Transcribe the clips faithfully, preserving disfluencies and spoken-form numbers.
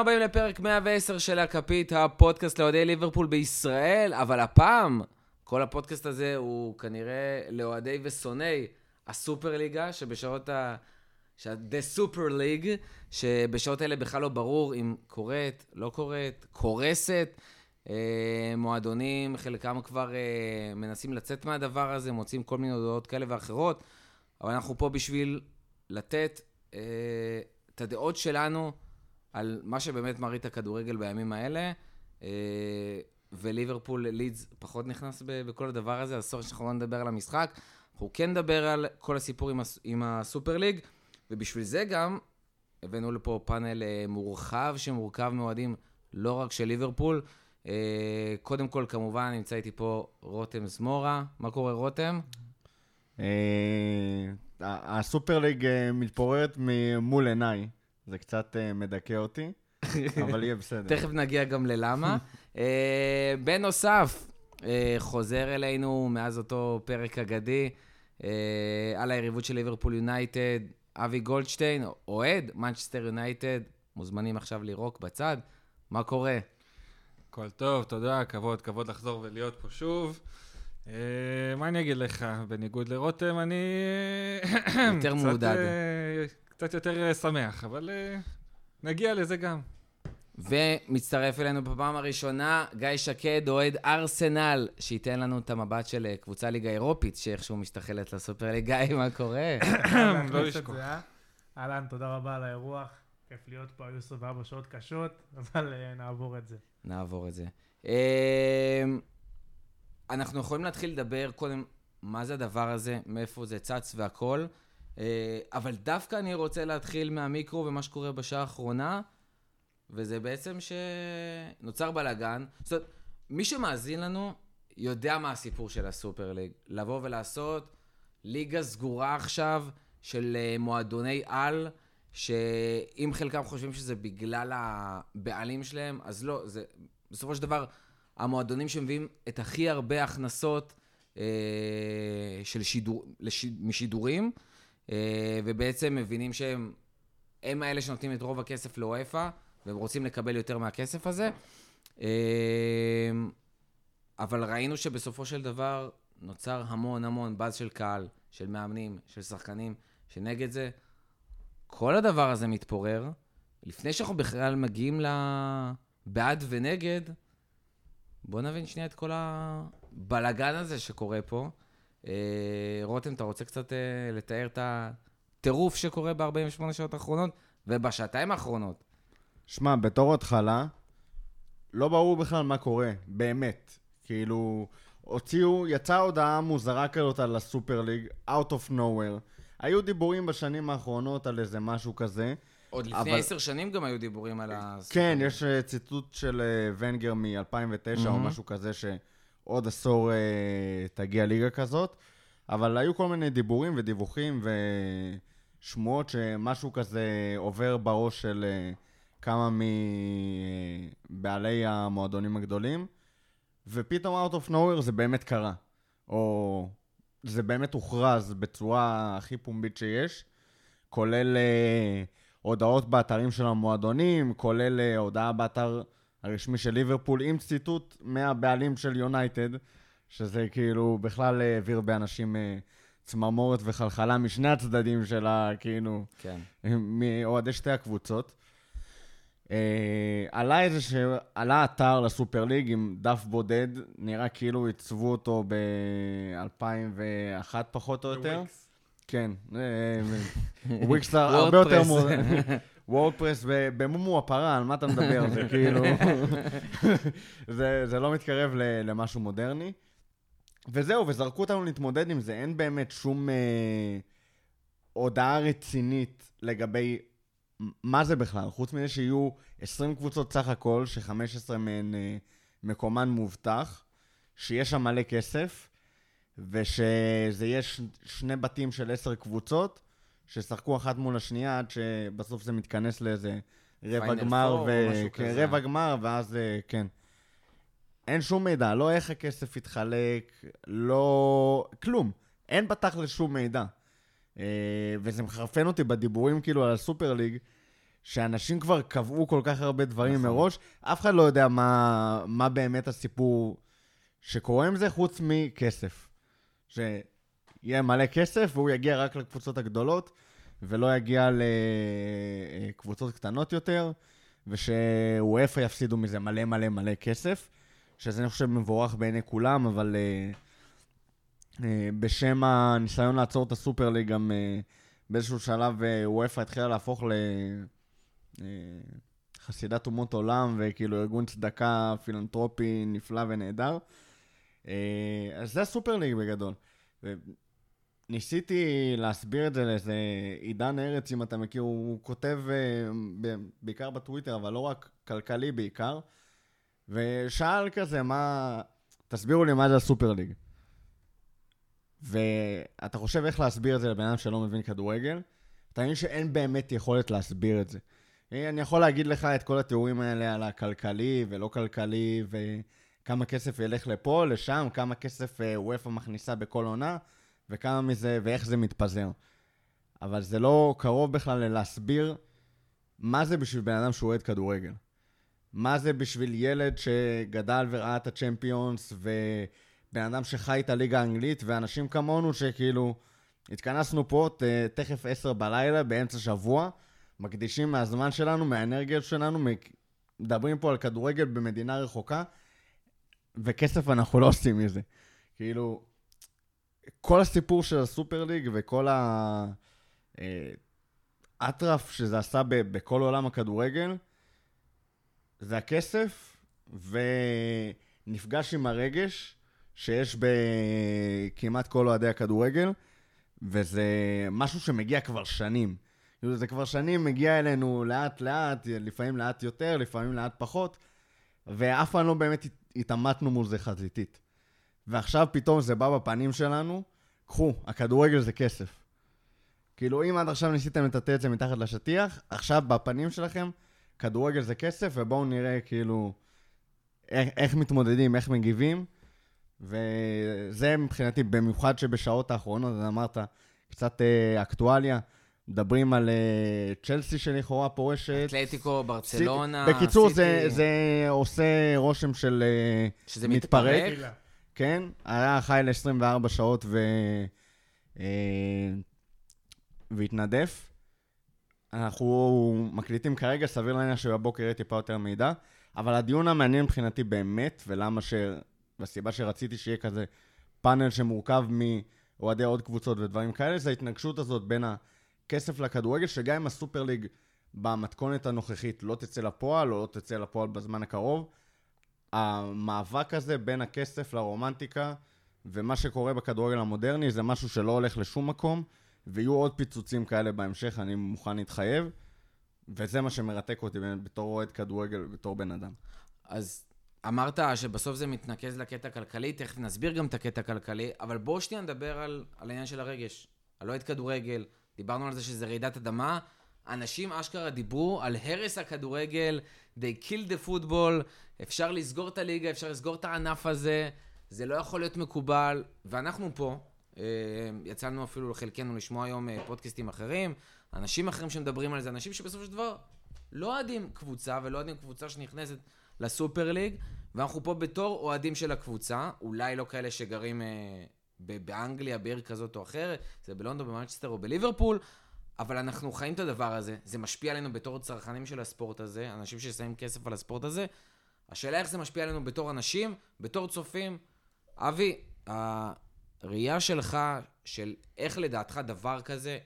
הבאים לפרק מאה ועשר של הכפית, הפודקאסט לאוהדי ליברפול בישראל, אבל הפעם, כל הפודקאסט הזה הוא כנראה לאוהדי וסוני הסופר ליגה, שבשעות ה... The Super League, שבשעות האלה בכלל לא ברור אם קורית, לא קורית, קורסת, מועדונים, חלקם כבר מנסים לצאת מהדבר הזה, מוצאים כל מיני הודעות כאלה ואחרות, אבל אנחנו פה בשביל לתת את הדעות שלנו על מה שבאמת מראה את הכדורגל בימים האלה, וליברפול לידס פחות נכנס בכל הדבר הזה, אז סורי שאנחנו לא נדבר על המשחק, אנחנו כן נדבר על כל הסיפור עם הסופר ליג, ובשביל זה גם הבאנו לפה פאנל מורחב שמורכב מאוהדים לא רק של ליברפול. קודם כל כמובן נמצא איתי פה רותם זמורה. מה קורה רותם? הסופר ליג מתפוררת מול עיניי, זה קצת מדכא אותי, אבל יהיה בסדר. תכף נגיע גם ללמה. בנוסף, חוזר אלינו מאז אותו פרק אגדי על היריבות של ליברפול יונייטד, אבי גולדשטיין, אוהד מנצ'סטר יונייטד, מוזמנים עכשיו לירוק בצד. מה קורה? כל טוב, תודה, כבוד, כבוד לחזור ולהיות פה שוב. מה אני אגיד לך? בניגוד לרותם, אני... יותר מעודד. קצת יותר שמח, אבל נגיע לזה גם. ומצטרף אלינו בפעם הראשונה, גיא שקד, אוהד ארסנל, שייתן לנו את המבט של קבוצה ליגה אירופית, שאיכשהו משתחלת לסופר ליגה, מה קורה? לא לשכוח. אהלן, תודה רבה על האירוח. כיף להיות פה, היו עשרים וארבע שעות קשות, אבל נעבור את זה. נעבור את זה. אנחנו יכולים להתחיל לדבר קודם מה זה הדבר הזה, מאיפה זה צץ והכל, אבל דווקא אני רוצה להתחיל מהמיקרו ומה שקורה בשעה האחרונה, וזה בעצם שנוצר בלגן. זאת אומרת, מי שמאזין לנו יודע מה הסיפור של הסופר ליג. לבוא ולעשות ליגה סגורה עכשיו של מועדוני על, שאם חלקם חושבים שזה בגלל הבעלים שלהם, אז לא, זה בסופו של דבר המועדונים שמביאים את הכי הרבה הכנסות אה, של שידור, לשיד, משידורים, אה, ובעצם מבינים שהם הם האלה שנותנים את רוב הכסף לאופה, והם רוצים לקבל יותר מהכסף הזה. אבל ראינו שבסופו של דבר נוצר המון המון באז של קהל, של מאמנים, של שחקנים, שנגד זה. כל הדבר הזה מתפורר. לפני שאנחנו בכלל מגיעים לבעד ונגד, בואו נבין שנייה את כל הבלגן הזה שקורה פה. רותם, אתה רוצה קצת לתאר את הטירוף שקורה ב-ארבעים ושמונה שעות האחרונות ובשעתיים האחרונות? שמע, בתור התחלה, לא ברור בכלל מה קורה, באמת. כאילו, הוציאו, יצאה הודעה מוזרה כזאת על הסופר ליג, out of nowhere. היו דיבורים בשנים האחרונות על איזה משהו כזה. עוד לפני אבל... עשר שנים גם היו דיבורים על הסופר ליג. כן, יש ציטוט של ונגר מ-אלפיים ותשע mm-hmm. או משהו כזה, שעוד עשור אה, תגיע ליגה כזאת. אבל היו כל מיני דיבורים ודיווחים ושמועות שמשהו כזה עובר בראש של... אה, כמה מבעלי המועדונים הגדולים, ופתאום out of nowhere זה באמת קרה, או זה באמת הוכרז בצורה הכי פומבית שיש, כולל אה, הודעות באתרים של המועדונים, כולל אה, הודעה באתר הרשמי של ליברפול, עם ציטוט מהבעלים של יונייטד, שזה כאילו בכלל העביר באנשים... אה, צממורת וחלחלה משני הצדדים שלה, כאילו, כן. מאוהדי שתי הקבוצות. Uh, עלה איזה שעלה אתר לסופר ליג עם דף בודד, נראה כאילו עיצבו אותו ב-אלפיים ואחת פחות או יותר. וויקס. כן, וויקס הרבה יותר מוזר. וורדפרס, במומו הפרה, על מה אתה מדבר? זה כאילו, זה, זה לא מתקרב למשהו מודרני. וזהו, וזרקו אותנו להתמודד עם זה, אין באמת שום uh, הודעה רצינית לגבי... מה זה בכלל? חוץ מזה שיהיו עשרים קבוצות סך הכל, ש-חמש עשרה מהן מקומן מובטח, שיש שם מלא כסף, ושזה יהיה שני בתים של עשר קבוצות, ששחקו אחת מול השנייה, עד שבסוף זה מתכנס לאיזה רבע גמר, רבע גמר, ואז כן. אין שום מידע, לא איך הכסף יתחלק, לא... כלום. אין בתכל'ס לשום מידע. וזה מחרפן אותי בדיבורים כאילו על הסופר ליג, שאנשים כבר קבעו כל כך הרבה דברים מראש, אף אחד לא יודע מה, מה באמת הסיפור שקורה עם זה, חוץ מכסף. שיהיה מלא כסף, והוא יגיע רק לקבוצות הגדולות, ולא יגיע לקבוצות קטנות יותר, ושוויפה יפסידו מזה מלא מלא מלא כסף, שזה אני חושב מבורך בעיני כולם, אבל uh, uh, בשם הניסיון לעצור את הסופר ליג, גם uh, באיזשהו שלב וויפה uh, התחילה להפוך לחסידת uh, אומות עולם, וכאילו ארגון צדקה פילנטרופי נפלא ונהדר. Uh, אז זה הסופר ליג בגדול. ו... ניסיתי להסביר את זה לאיזה עידן ארץ, אם אתה מכיר, הוא כותב בעיקר בטוויטר, אבל לא רק, כלכלי בעיקר, ושאל כזה, מה, תסבירו לי מה זה הסופר ליג. ואתה חושב איך להסביר את זה לבן אדם שלא מבין כדורגל, אתה מבין שאין באמת יכולת להסביר את זה. אני יכול להגיד לך את כל התיאורים האלה על הכלכלי ולא כלכלי, וכמה כסף ילך לפה, לשם, כמה כסף UEFA מכניסה בכל עונה, וכמה מזה, ואיך זה מתפזר. אבל זה לא קרוב בכלל להסביר מה זה בשביל בן אדם שהוא אוהד כדורגל. מה זה בשביל ילד שגדל וראה את הצ'מפיונס, ובן אדם שחי את הליגה האנגלית, ואנשים כמונו שכאילו התכנסנו פה תכף עשר בלילה, באמצע שבוע, מקדישים מהזמן שלנו, מהאנרגיה שלנו, מדברים פה על כדורגל במדינה רחוקה, וכסף אנחנו לא עושים מזה. כאילו... כל הסיפור של הסופר ליג וכל האטרף שזה עשה בכל עולם הכדורגל, זה הכסף ונפגש עם הרגש שיש בכמעט כל אוהדי הכדורגל, וזה משהו שמגיע כבר שנים. זה כבר שנים מגיע אלינו לאט לאט, לפעמים לאט יותר, לפעמים לאט פחות, ואף פעם לא באמת התאמתנו מול זה חזיתית. ועכשיו פתאום זה בא בפנים שלנו, קחו, הכדורגל זה כסף. כאילו אם עד עכשיו ניסיתם לטאטא את זה מתחת לשטיח, עכשיו בפנים שלכם, כדורגל זה כסף, ובואו נראה כאילו איך, איך מתמודדים, איך מגיבים, וזה מבחינתי, במיוחד שבשעות האחרונות, אז אמרת, קצת אה, אקטואליה, מדברים על אה, צ'לסי שלכאורה פורשת. אתלטיקו, ברצלונה. סיט... בקיצור, זה, זה עושה רושם של אה, שזה מתפרק. מתפרק. כן, היה חי ל-עשרים וארבע שעות ו... והתנדף. אנחנו מקליטים כרגע, סביר להניח שבבוקר יהיה טיפה יותר מידע, אבל הדיון המעניין מבחינתי באמת, ולמה ש... והסיבה שרציתי שיהיה כזה פאנל שמורכב מאוהדי עוד קבוצות ודברים כאלה, זה ההתנגשות הזאת בין הכסף לכדורגל, שגם אם הסופר ליג במתכונת הנוכחית לא תצא לפועל, או לא תצא לפועל בזמן הקרוב, המאבק הזה בין הכסף לרומנטיקה ומה שקורה בכדורגל המודרני זה משהו שלא הולך לשום מקום, ויהיו עוד פיצוצים כאלה בהמשך, אני מוכן להתחייב, וזה מה שמרתק אותי בתור אוהד כדורגל ובתור בן אדם. אז אמרת שבסוף זה מתנקז לקטע כלכלי, תכף נסביר גם את הקטע כלכלי, אבל בואו שנייה נדבר על, על העניין של הרגש, על אוהד כדורגל, דיברנו על זה שזה רעידת אדמה, אנשים אשכרה דיברו על הרס הכדורגל, they killed the football, אפשר לסגור את הליגה, אפשר לסגור את הענף הזה, זה לא יכול להיות מקובל, ואנחנו פה, יצאנו אפילו לחלקנו לשמוע היום פודקאסטים אחרים, אנשים אחרים שמדברים על זה, אנשים שבסופו של דבר לא אוהדים קבוצה, ולא אוהדים קבוצה שנכנסת לסופר ליג, ואנחנו פה בתור אוהדים של הקבוצה, אולי לא כאלה שגרים באנגליה, בעיר כזאת או אחרת, זה בלונדון, במנצ'סטר או בליברפול, אבל אנחנו חיים את הדבר הזה, זה משפיע עלינו בתור צרכנים של הספורט הזה, אנשים ששמים כסף על הספורט הזה, השאלה איך זה משפיע עלינו בתור אנשים, בתור צופים. אבי, הראייה שלך, של איך לדעתך דבר כזה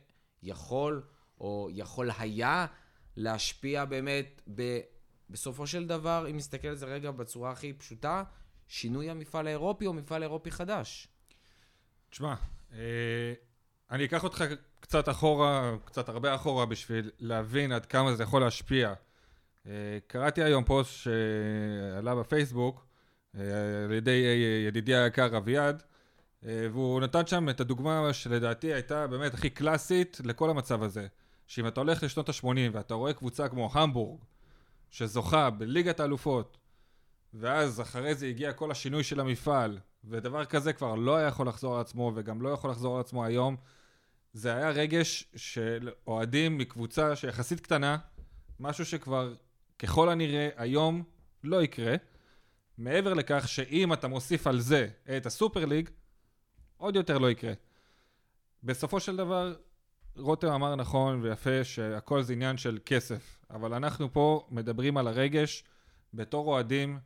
יכול, או יכול היה, להשפיע באמת, ב- בסופו של דבר, אם נסתכל על זה רגע בצורה הכי פשוטה, שינוי המפעל האירופי או מפעל אירופי חדש. תשמע, אה... אני אקח אותך קצת אחורה, קצת הרבה אחורה, בשביל להבין עד כמה זה יכול להשפיע. קראתי היום פוסט שעלה בפייסבוק, על ידי ידידי היקר אביעד, והוא נתן שם את הדוגמה שלדעתי הייתה באמת הכי קלאסית לכל המצב הזה. שאם אתה הולך לשנות ה-שמונים ואתה רואה קבוצה כמו המבורג, שזוכה בליגת האלופות, ואז אחרי זה הגיע כל השינוי של המפעל, ודבר כזה כבר לא היה יכול לחזור על עצמו, וגם לא יכול לחזור על עצמו היום, זה היה רגש של אוהדים מקבוצה שיחסית קטנה, משהו שכבר ככל הנראה היום לא יקרה, מעבר לכך שאם אתה מוסיף על זה את הסופר ליג, עוד יותר לא יקרה. בסופו של דבר, רותם אמר נכון ויפה שהכל זה עניין של כסף, אבל אנחנו פה מדברים על הרגש בתור אוהדים,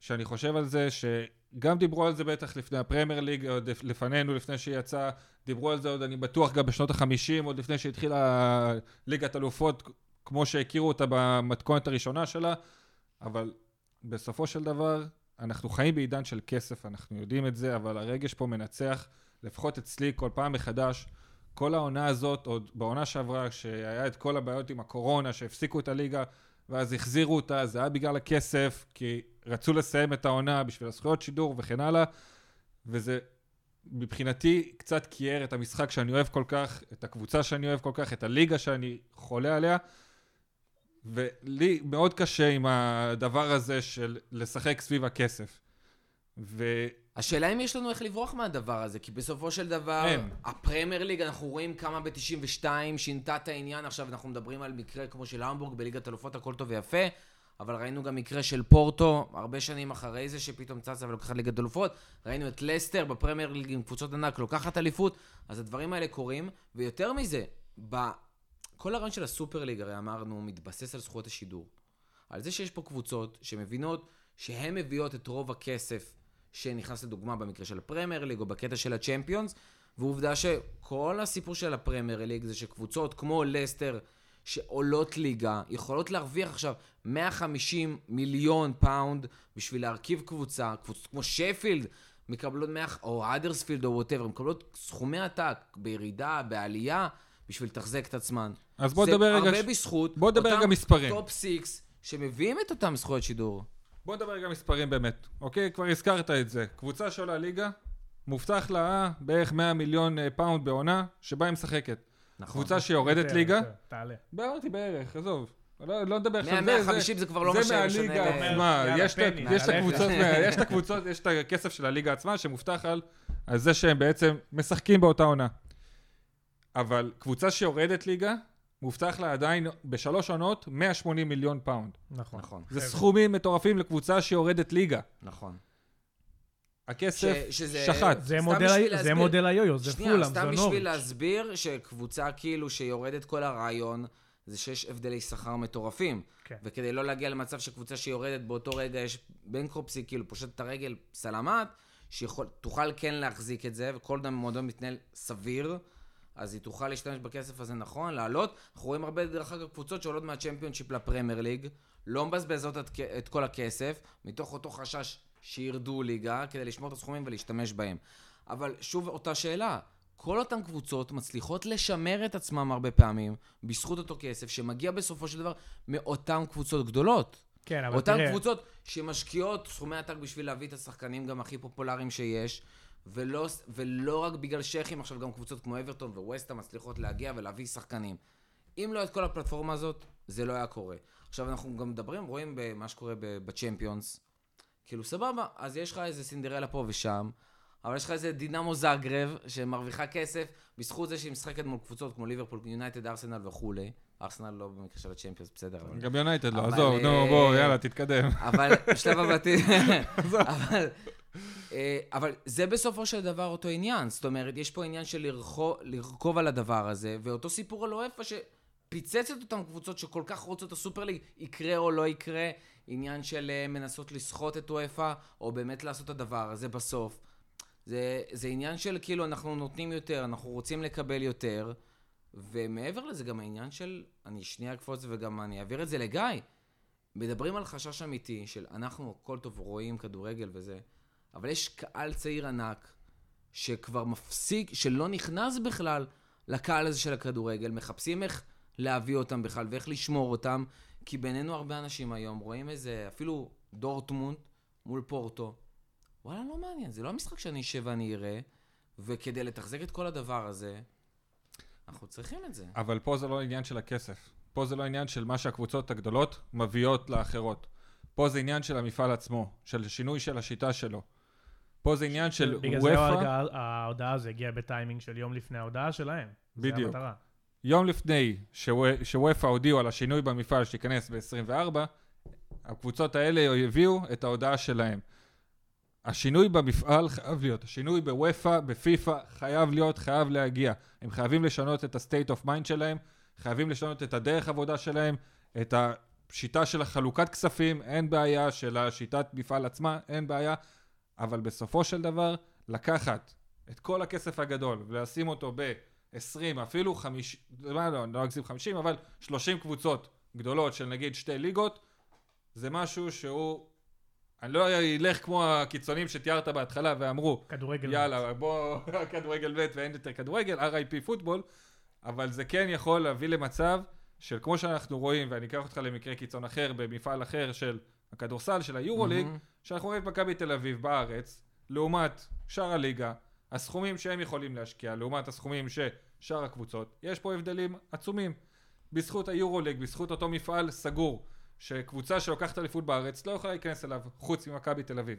שאני חושב על זה שגם דיברו על זה בטח לפני הפרמייר ליג, עוד לפנינו, לפני שיצא, דיברו על זה עוד אני בטוח גם בשנות החמישים, עוד לפני שהתחילה ליגת אלופות, כמו שהכירו אותה במתכונת הראשונה שלה, אבל בסופו של דבר, אנחנו חיים בעידן של כסף, אנחנו יודעים את זה, אבל הרגש פה מנצח, לפחות אצלי כל פעם מחדש, כל העונה הזאת, עוד בעונה שעברה, שהיה את כל הבעיות עם הקורונה, שהפסיקו את הליגה, ואז החזירו אותה, זה היה בגלל הכסף, כי רצו לסיים את העונה בשביל הזכויות שידור וכן הלאה, וזה מבחינתי קצת קייר את המשחק שאני אוהב כל כך, את הקבוצה שאני אוהב כל כך, את הליגה שאני חולה עליה, ולי מאוד קשה עם הדבר הזה של לשחק סביב הכסף. ו... השאלה אם יש לנו איך לברוח מהדבר הזה, כי בסופו של דבר, אין. הפרמייר ליג, אנחנו רואים כמה ב-תשעים ושתיים שינתה את העניין, עכשיו אנחנו מדברים על מקרה כמו של המבורג, בליגת אלופות הכל טוב ויפה, אבל ראינו גם מקרה של פורטו, הרבה שנים אחרי זה שפתאום צצה ולוקחת ליגת אלופות, ראינו את לסטר בפרמייר ליג עם קבוצות ענק, לוקחת אליפות, אז הדברים האלה קורים, ויותר מזה, ב... כל הרעיון של הסופר ליג, הרי אמרנו, מתבסס על זכויות השידור, על זה שיש פה קבוצות שמבינות שהן מביאות את רוב הכסף שנכנס לדוגמה במקרה של הפרמייר ליג או בקטע של הצ'מפיונס, ועובדה שכל הסיפור של הפרמייר ליג זה שקבוצות כמו לסטר שעולות ליגה יכולות להרוויח עכשיו מאה וחמישים מיליון פאונד בשביל להרכיב קבוצה, קבוצות כמו שפילד מקבלות מאה או אדרספילד או ווטאבר, מקבלות סכומי עתק בירידה, בעלייה בשביל תחזק את עצמן. אז בוא נדבר רגע... זה הרבה בזכות אותם טופ סיקס שמביאים את אותם זכויות שידור. בוא נדבר רגע מספרים באמת, אוקיי? כבר הזכרת את זה. קבוצה שעולה ליגה, מובטח לה בערך מאה מיליון פאונד בעונה, שבה היא משחקת. נכון. קבוצה שיורדת ליגה. תעלה. בארתי בערך, עזוב. לא נדבר עכשיו. מאה חמישים זה כבר לא משנה. זה מהליגה עצמה. יש את הקבוצות, יש את הכסף של הליגה עצמה שמובטח על זה שהם בעצם משחקים באותה עונה. אבל קבוצה שיורדת ליגה, מובטח לה עדיין בשלוש עונות מאה שמונים מיליון פאונד. נכון. נכון. זה סכומים מטורפים לקבוצה שיורדת ליגה. נכון. הכסף ש- שזה, שחט. זה מודל, להסביר, זה מודל היו-יו, זה שנייה, פולם, זה נורץ. סתם בשביל להסביר שקבוצה כאילו שיורדת כל הרעיון, זה שיש הבדלי שכר מטורפים. כן. וכדי לא להגיע למצב שקבוצה שיורדת באותו רגע יש בנקרופסי, כאילו פושט את הרגל סלמת, שתוכל כן להחזיק את זה, וכל דם מועדון מתנהל סביר, אז היא תוכל להשתמש בכסף הזה נכון, לעלות. אנחנו רואים הרבה דרך אגב קבוצות שעולות מהצ'מפיונשיפ לפרמייר ליג, לא מבזבזות את, את כל הכסף, מתוך אותו חשש שירדו ליגה, כדי לשמור את הסכומים ולהשתמש בהם. אבל שוב אותה שאלה, כל אותן קבוצות מצליחות לשמר את עצמם הרבה פעמים, בזכות אותו כסף שמגיע בסופו של דבר מאותן קבוצות גדולות. כן, אבל אותן תראה. קבוצות שמשקיעות סכומי עתק בשביל להביא את השחקנים גם הכי פופולריים שיש, ולא, ולא רק בגלל שכים, עכשיו גם קבוצות כמו אברטון וווסטה מצליחות להגיע ולהביא שחקנים. אם לא את כל הפלטפורמה הזאת, זה לא היה קורה. עכשיו אנחנו גם מדברים, רואים במה שקורה בצ'מפיונס, כאילו סבבה, אז יש לך איזה סינדרלה פה ושם, אבל יש לך איזה דינמו זאגרב שמרוויחה כסף, בזכות זה שהיא משחקת מול קבוצות כמו ליברפול, יונייטד, ארסנל וכולי. ארסנל לא במקרה של הצ'מפיונס, בסדר. גם יונייטד לא, עזוב, נו, בוא, יאללה, תתקדם. אבל בשלב הבתים, אבל... אבל זה בסופו של דבר אותו עניין, זאת אומרת, יש פה עניין של לרכוב, לרכוב על הדבר הזה, ואותו סיפור על אופה שפיצצת אותם קבוצות שכל כך רוצות את הסופר ליג, יקרה או לא יקרה, עניין של מנסות לסחוט את אופה, או באמת לעשות את הדבר הזה בסוף. זה, זה עניין של כאילו אנחנו נותנים יותר, אנחנו רוצים לקבל יותר, ומעבר לזה גם העניין של, אני שנייה אקפוץ וגם אני אעביר את זה לגיא, מדברים על חשש אמיתי של אנחנו כל טוב רואים כדורגל וזה, אבל יש קהל צעיר ענק שכבר מפסיק, שלא נכנס בכלל לקהל הזה של הכדורגל, מחפשים איך להביא אותם בכלל ואיך לשמור אותם, כי בינינו הרבה אנשים היום רואים איזה, אפילו דורטמונד מול פורטו, וואלה לא מעניין, זה לא המשחק שאני אשב ואני אראה, וכדי לתחזק את כל הדבר הזה, אנחנו צריכים את זה. אבל פה זה לא עניין של הכסף, פה זה לא עניין של מה שהקבוצות הגדולות מביאות לאחרות, פה זה עניין של המפעל עצמו, של שינוי של השיטה שלו. פה זה עניין של UEFA. בגלל זה ההודעה הזו הגיעה בטיימינג של יום לפני ההודעה שלהם. בדיוק. יום לפני שוואפה הודיעו על השינוי במפעל שייכנס ב-עשרים וארבע, הקבוצות האלה הביאו את ההודעה שלהם. השינוי במפעל חייב להיות, השינוי בוואפה, בפיפה, חייב להיות, חייב להגיע. הם חייבים לשנות את ה-state of mind שלהם, חייבים לשנות את הדרך עבודה שלהם, את השיטה של החלוקת כספים, אין בעיה, של השיטת מפעל עצמה, אין בעיה, אבל בסופו של דבר, לקחת את כל הכסף הגדול ולשים אותו ב-עשרים, אפילו חמישים, לא, לא, לא אגזים חמישים, אבל שלושים קבוצות גדולות של נגיד שתי ליגות, זה משהו שהוא, אני לא ילך כמו הקיצונים שתיארת בהתחלה ואמרו, כדורגל יאללה, בית. בוא, כדורגל בית ואין יותר כדורגל, אר איי פי פוטבול, אבל זה כן יכול להביא למצב של כמו שאנחנו רואים, ואני אקח אותך למקרה קיצון אחר, במפעל אחר של הכדורסל, של היורוליג, mm-hmm. שאנחנו רואים מכבי תל אביב בארץ, לעומת שאר הליגה, הסכומים שהם יכולים להשקיע, לעומת הסכומים ששאר הקבוצות, יש פה הבדלים עצומים. בזכות היורוליג, בזכות אותו מפעל סגור, שקבוצה שלוקחת אליפות בארץ לא יכולה להיכנס אליו חוץ ממכבי תל אביב.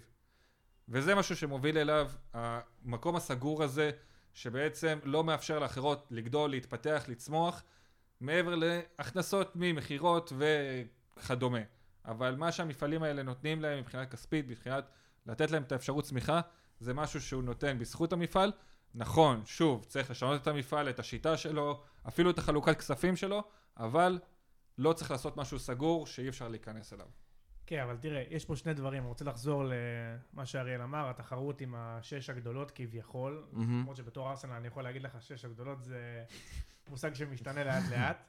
וזה משהו שמוביל אליו המקום הסגור הזה, שבעצם לא מאפשר לאחרות לגדול, להתפתח, לצמוח, מעבר להכנסות ממחירות וכדומה. אבל מה שהמפעלים האלה נותנים להם מבחינת כספית, מבחינת לתת להם את האפשרות צמיחה, זה משהו שהוא נותן בזכות המפעל. נכון, שוב, צריך לשנות את המפעל, את השיטה שלו, אפילו את החלוקת כספים שלו, אבל לא צריך לעשות משהו סגור שאי אפשר להיכנס אליו. כן, אבל תראה, יש פה שני דברים. אני רוצה לחזור למה שאריאל אמר, התחרות עם השש הגדולות כביכול. למרות שבתור ארסנל אני יכול להגיד לך, שש הגדולות זה מושג שמשתנה לאט לאט,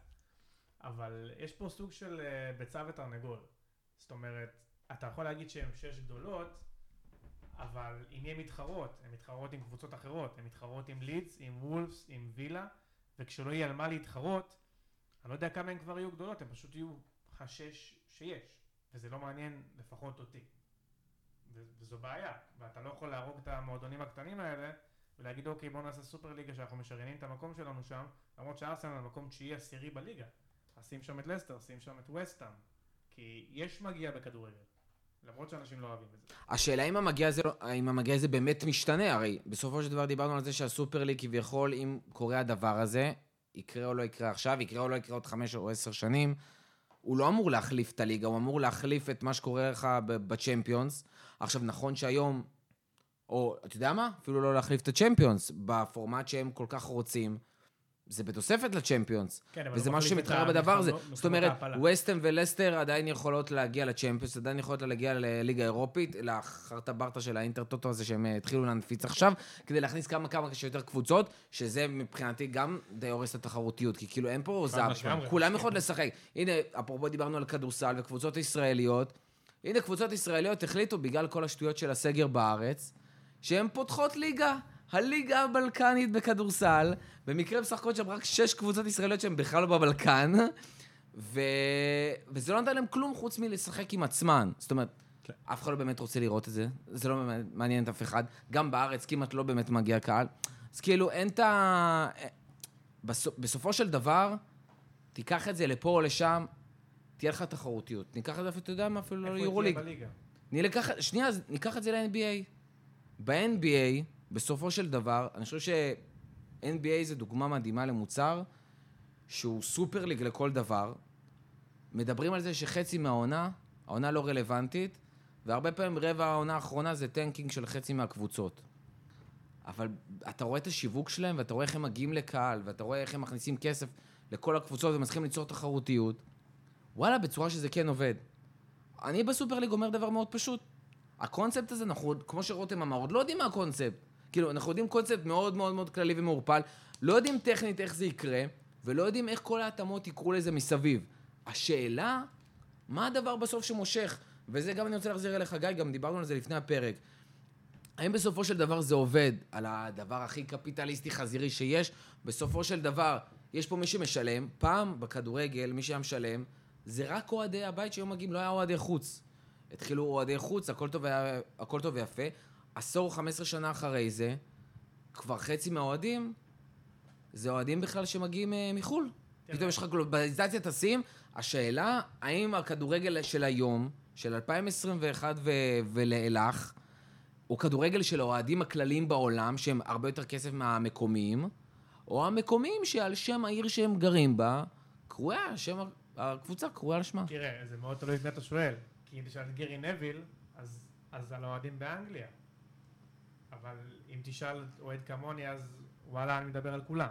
אבל יש פה סוג של ביצה ותרנגול. זאת אומרת, אתה יכול להגיד שהן שש גדולות, אבל אם הן מתחרות, הן מתחרות עם קבוצות אחרות, הן מתחרות עם לידס, עם וולפס, עם וילה, וכשלא יהיה על מה להתחרות, אני לא יודע כמה הן כבר יהיו גדולות, הן פשוט יהיו חשש שיש, וזה לא מעניין לפחות אותי. וזו בעיה, ואתה לא יכול להרוג את המועדונים הקטנים האלה, ולהגיד אוקיי בוא נעשה סופר ליגה שאנחנו משריינים את המקום שלנו שם, למרות שארסנל המקום תשיעי עשירי בליגה, עשים שם את לסטר, עשים שם את וסטהאם, כי יש מגיע בכדורגל, למרות שאנשים לא אוהבים את זה. השאלה אם המגיע הזה, אם המגיע הזה באמת משתנה, הרי בסופו של דבר דיברנו על זה שהסופר ליג כביכול, אם קורה הדבר הזה, יקרה או לא יקרה עכשיו, יקרה או לא יקרה עוד חמש או עשר שנים, הוא לא אמור להחליף את הליגה, הוא אמור להחליף את מה שקורה לך בצ'מפיונס. עכשיו נכון שהיום, או אתה יודע מה? אפילו לא להחליף את הצ'מפיונס, בפורמט שהם כל כך רוצים, זה בתוספת לצ'מפיונס, כן, וזה משהו שמתחרה בדבר הזה. זאת אומרת, וסטהאם ולסטר עדיין יכולות להגיע לצ'מפיונס, עדיין יכולות להגיע לליגה אירופית, לאחרת הברטה של האינטרטוטו הזה שהם התחילו להנפיץ עכשיו, כדי להכניס כמה כמה שיותר קבוצות, שזה מבחינתי גם די הורס התחרותיות, כי כאילו אין פה עוזב, כולם יכולים לשחק. הנה, אפרופו דיברנו על כדורסל וקבוצות ישראליות, הנה קבוצות ישראליות החליטו בגלל כל השטויות של הסגר בארץ, שהן פותחות ליגה. הליגה הבלקנית בכדורסל, במקרה משחקות שם רק שש קבוצות ישראליות שהן בכלל לא בבלקן, ו... וזה לא נתן להם כלום חוץ מלשחק עם עצמן. זאת אומרת, כן. אף אחד לא באמת רוצה לראות את זה, זה לא מעניין את אף אחד, גם בארץ כמעט לא באמת מגיע קהל. אז כאילו אין את ה... בסופ... בסופו של דבר, תיקח את זה לפה או לשם, תהיה לך תחרותיות. ניקח את זה, אתה יודע מה, אפילו לא יורוליג. ניקח... שנייה, ניקח את זה ל-אן בי איי. ב-אן בי איי, בסופו של דבר, אני חושב ש-אן בי איי זה דוגמה מדהימה למוצר שהוא סופר ליג לכל דבר. מדברים על זה שחצי מהעונה, העונה לא רלוונטית, והרבה פעמים רבע העונה האחרונה זה טנקינג של חצי מהקבוצות. אבל אתה רואה את השיווק שלהם, ואתה רואה איך הם מגיעים לקהל, ואתה רואה איך הם מכניסים כסף לכל הקבוצות ומצליחים ליצור תחרותיות. וואלה, בצורה שזה כן עובד. אני בסופר ליג אומר דבר מאוד פשוט. הקונספט הזה, אנחנו, כמו שרותם אמר, עוד לא יודעים מה הקונספט. כאילו, אנחנו יודעים קונספט מאוד מאוד מאוד כללי ומעורפל, לא יודעים טכנית איך זה יקרה, ולא יודעים איך כל ההתאמות יקרו לזה מסביב. השאלה, מה הדבר בסוף שמושך? וזה גם אני רוצה להחזיר אליך, גיא, גם דיברנו על זה לפני הפרק. האם בסופו של דבר זה עובד על הדבר הכי קפיטליסטי חזירי שיש? בסופו של דבר, יש פה מי שמשלם, פעם בכדורגל, מי שהיה משלם, זה רק אוהדי הבית שהיום מגיעים, לא היה אוהדי חוץ. התחילו אוהדי חוץ, הכל טוב, הכל טוב ויפה. עשור, חמש עשרה שנה אחרי זה, כבר חצי מהאוהדים, זה אוהדים בכלל שמגיעים מחול. פתאום יש לך גלובליזציה תשים. השאלה, האם הכדורגל של היום, של אלפיים עשרים ואחת ולאילך, הוא כדורגל של האוהדים הכלליים בעולם, שהם הרבה יותר כסף מהמקומיים, או המקומיים שעל שם העיר שהם גרים בה, קרויה, שם הקבוצה קרויה על שמה. תראה, זה מאוד תלוי אם אתה שואל, כי אם תשאל גרי נביל, אז על אוהדים באנגליה. אבל אם תשאל אוהד כמוני, אז וואלה, אני מדבר על כולם.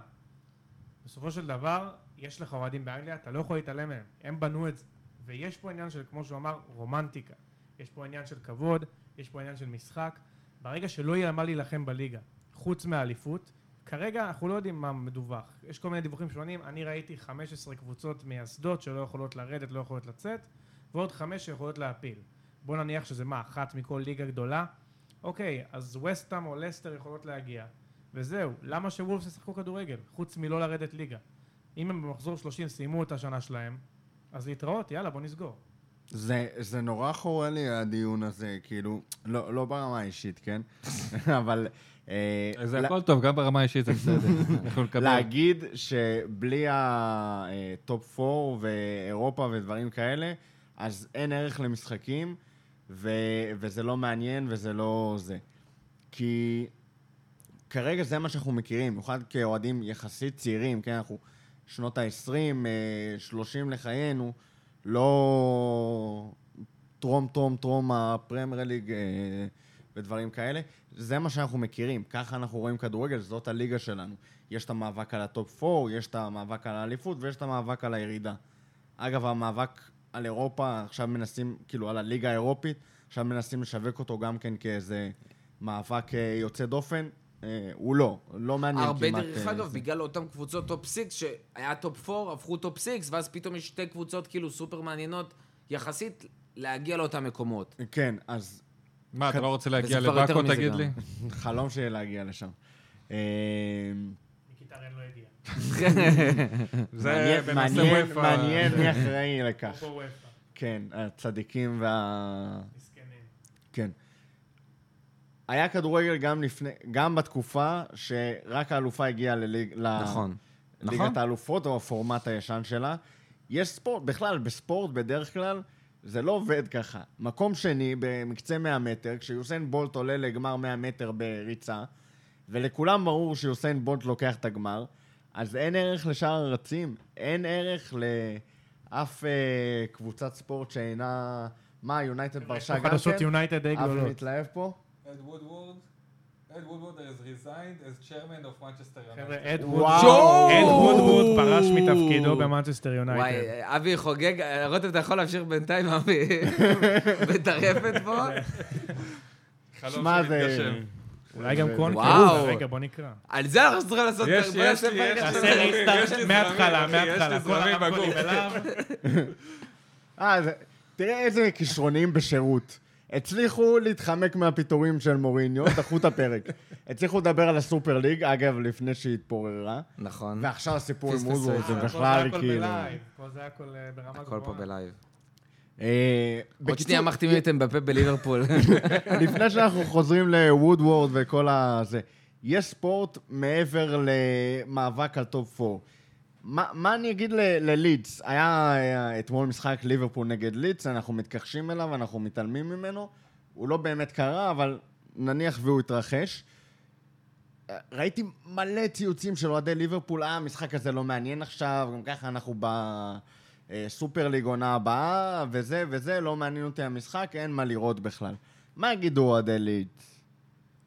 בסופו של דבר, יש לך אוהדים באנגליה, אתה לא יכול להתעלם מהם, הם בנו את זה. ויש פה עניין של, כמו שהוא אמר, רומנטיקה. יש פה עניין של כבוד, יש פה עניין של משחק. ברגע שלא יהיה מה להילחם בליגה, חוץ מהאליפות, כרגע אנחנו לא יודעים מה מדווח. יש כל מיני דיווחים שונים, אני ראיתי חמש עשרה קבוצות מייסדות שלא יכולות לרדת, לא יכולות לצאת, ועוד חמש שיכולות להפיל. בוא נניח שזה מה, אחת מכל ליגה גדולה. אוקיי, אז וסטאם או לסטר יכולות להגיע. וזהו, למה שוולפס ישחקו כדורגל? חוץ מלא לרדת ליגה. אם הם במחזור שלושים סיימו את השנה שלהם, אז להתראות, יאללה, בוא נסגור. זה, זה נורא חורה לי הדיון הזה, כאילו, לא, לא ברמה האישית, כן? אבל... זה הכל טוב, גם ברמה האישית, זה בסדר. אנחנו נקבל. להגיד שבלי הטופ ארבע ואירופה ודברים כאלה, אז אין ערך למשחקים, וזה לא מעניין, וזה לא זה. כי כרגע זה מה שאנחנו מכירים, במיוחד כאוהדים יחסית צעירים, כן, אנחנו שנות ה-עשרים, שלושים לחיינו, לא טרום, טרום, טרום הפרמייר ליג ודברים כאלה. זה מה שאנחנו מכירים, ככה אנחנו רואים כדורגל, זאת הליגה שלנו. יש את המאבק על הטופ ארבע, יש את המאבק על האליפות, ויש את המאבק על הירידה. אגב, המאבק על אירופה, עכשיו מנסים, כאילו על הליגה האירופית, עכשיו מנסים לשווק אותו גם כן כאיזה מאבק יוצא דופן. הוא לא, לא מעניין הרבה כמעט. הרבה דרך אגב, זה... בגלל אותם קבוצות טופ סיקס, שהיה טופ פור, הפכו טופ סיקס, ואז פתאום יש שתי קבוצות כאילו סופר מעניינות, יחסית להגיע לאותם מקומות. כן, אז... מה, כ... אתה לא רוצה להגיע לבאקו, תגיד לי? חלום שיהיה להגיע לשם. מכיתה רן לא הגיע. זה בנושא וואפה. מעניין מי אחראי לכך. כן, הצדיקים וה... מסכנים. כן. היה כדורגל גם לפני, גם בתקופה שרק האלופה הגיעה לליג, נכון, לליגת האלופות או הפורמט הישן שלה. יש ספורט, בכלל בספורט בדרך כלל זה לא עובד ככה. מקום שני במקצה מאה מטר, כשיוסיין בולט עולה לגמר מאה מטר בריצה, ולכולם ברור שיוסיין בולט לוקח את הגמר, אז אין ערך לשאר הרצים, אין ערך לאף אה, קבוצת ספורט שאינה, מה, יונייטד ברשה גם כן? אף מתלהב פה? Ed Woodward, Ed Woodward has resigned as chairman of Manchester United. Ed Woodward פרש מתפקידו במנצ'סטר יונייטד. אבי חוגג, רוטב, אתה יכול להמשיך בינתיים, אבי, בטרפת פה? שמה זה... אולי גם קונקרוז, רגע, בוא נקרא. על זה אנחנו צריכים לעשות... יש לי זרמים, יש לי זרמים בגוף. תראה איזה כישרונים בשירות. הצליחו להתחמק מהפיתורים של מוריניו, דחו את הפרק. הצליחו לדבר על הסופר ליג, אגב, לפני שהיא התפוררה. נכון. ועכשיו הסיפור עם אוזו, זה בכלל כאילו... פה זה הכל ברמה גבוהה. הכל פה בלייב. עוד שנייה מחתימים אתם בפה בליברפול. לפני שאנחנו חוזרים לוודוורד וכל הזה, יש ספורט מעבר למאבק על טופ פור. מה אני אגיד ללידס? היה אתמול משחק ליברפול נגד לידס, אנחנו מתכחשים אליו, אנחנו מתעלמים ממנו, הוא לא באמת קרה, אבל נניח והוא התרחש. ראיתי מלא ציוצים של אוהדי ליברפול, אה, המשחק הזה לא מעניין עכשיו, גם ככה אנחנו בסופר ליג עונה הבאה, וזה וזה, לא מעניין אותי המשחק, אין מה לראות בכלל. מה יגידו אוהדי לידס?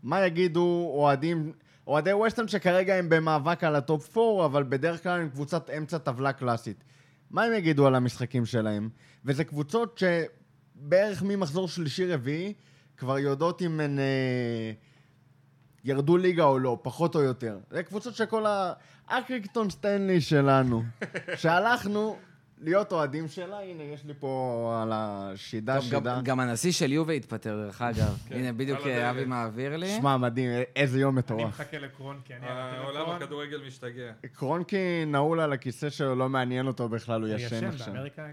מה יגידו אוהדים... אוהדי ווסטהאם שכרגע הם במאבק על הטופ ארבע, אבל בדרך כלל הם קבוצת אמצע טבלה קלאסית. מה הם יגידו על המשחקים שלהם? וזה קבוצות שבערך ממחזור שלישי רביעי, כבר יודעות אם הן אה, ירדו ליגה או לא, פחות או יותר. זה קבוצות שכל ה... אקריקטון סטנלי שלנו, שהלכנו להיות אוהדים שלה, הנה יש לי פה על השידה, שידה. גם, גם הנשיא של יובה התפטר דרך אגב. הנה בדיוק אבי מעביר לי. שמע, מדהים, איזה יום מטורף. אני מחכה לקרונקי, אני הלכתי לקרונקי. העולם הכדורגל משתגע. קרונקי נעול על הכיסא שלו, לא מעניין אותו בכלל, הוא ישן עכשיו. באמריקה?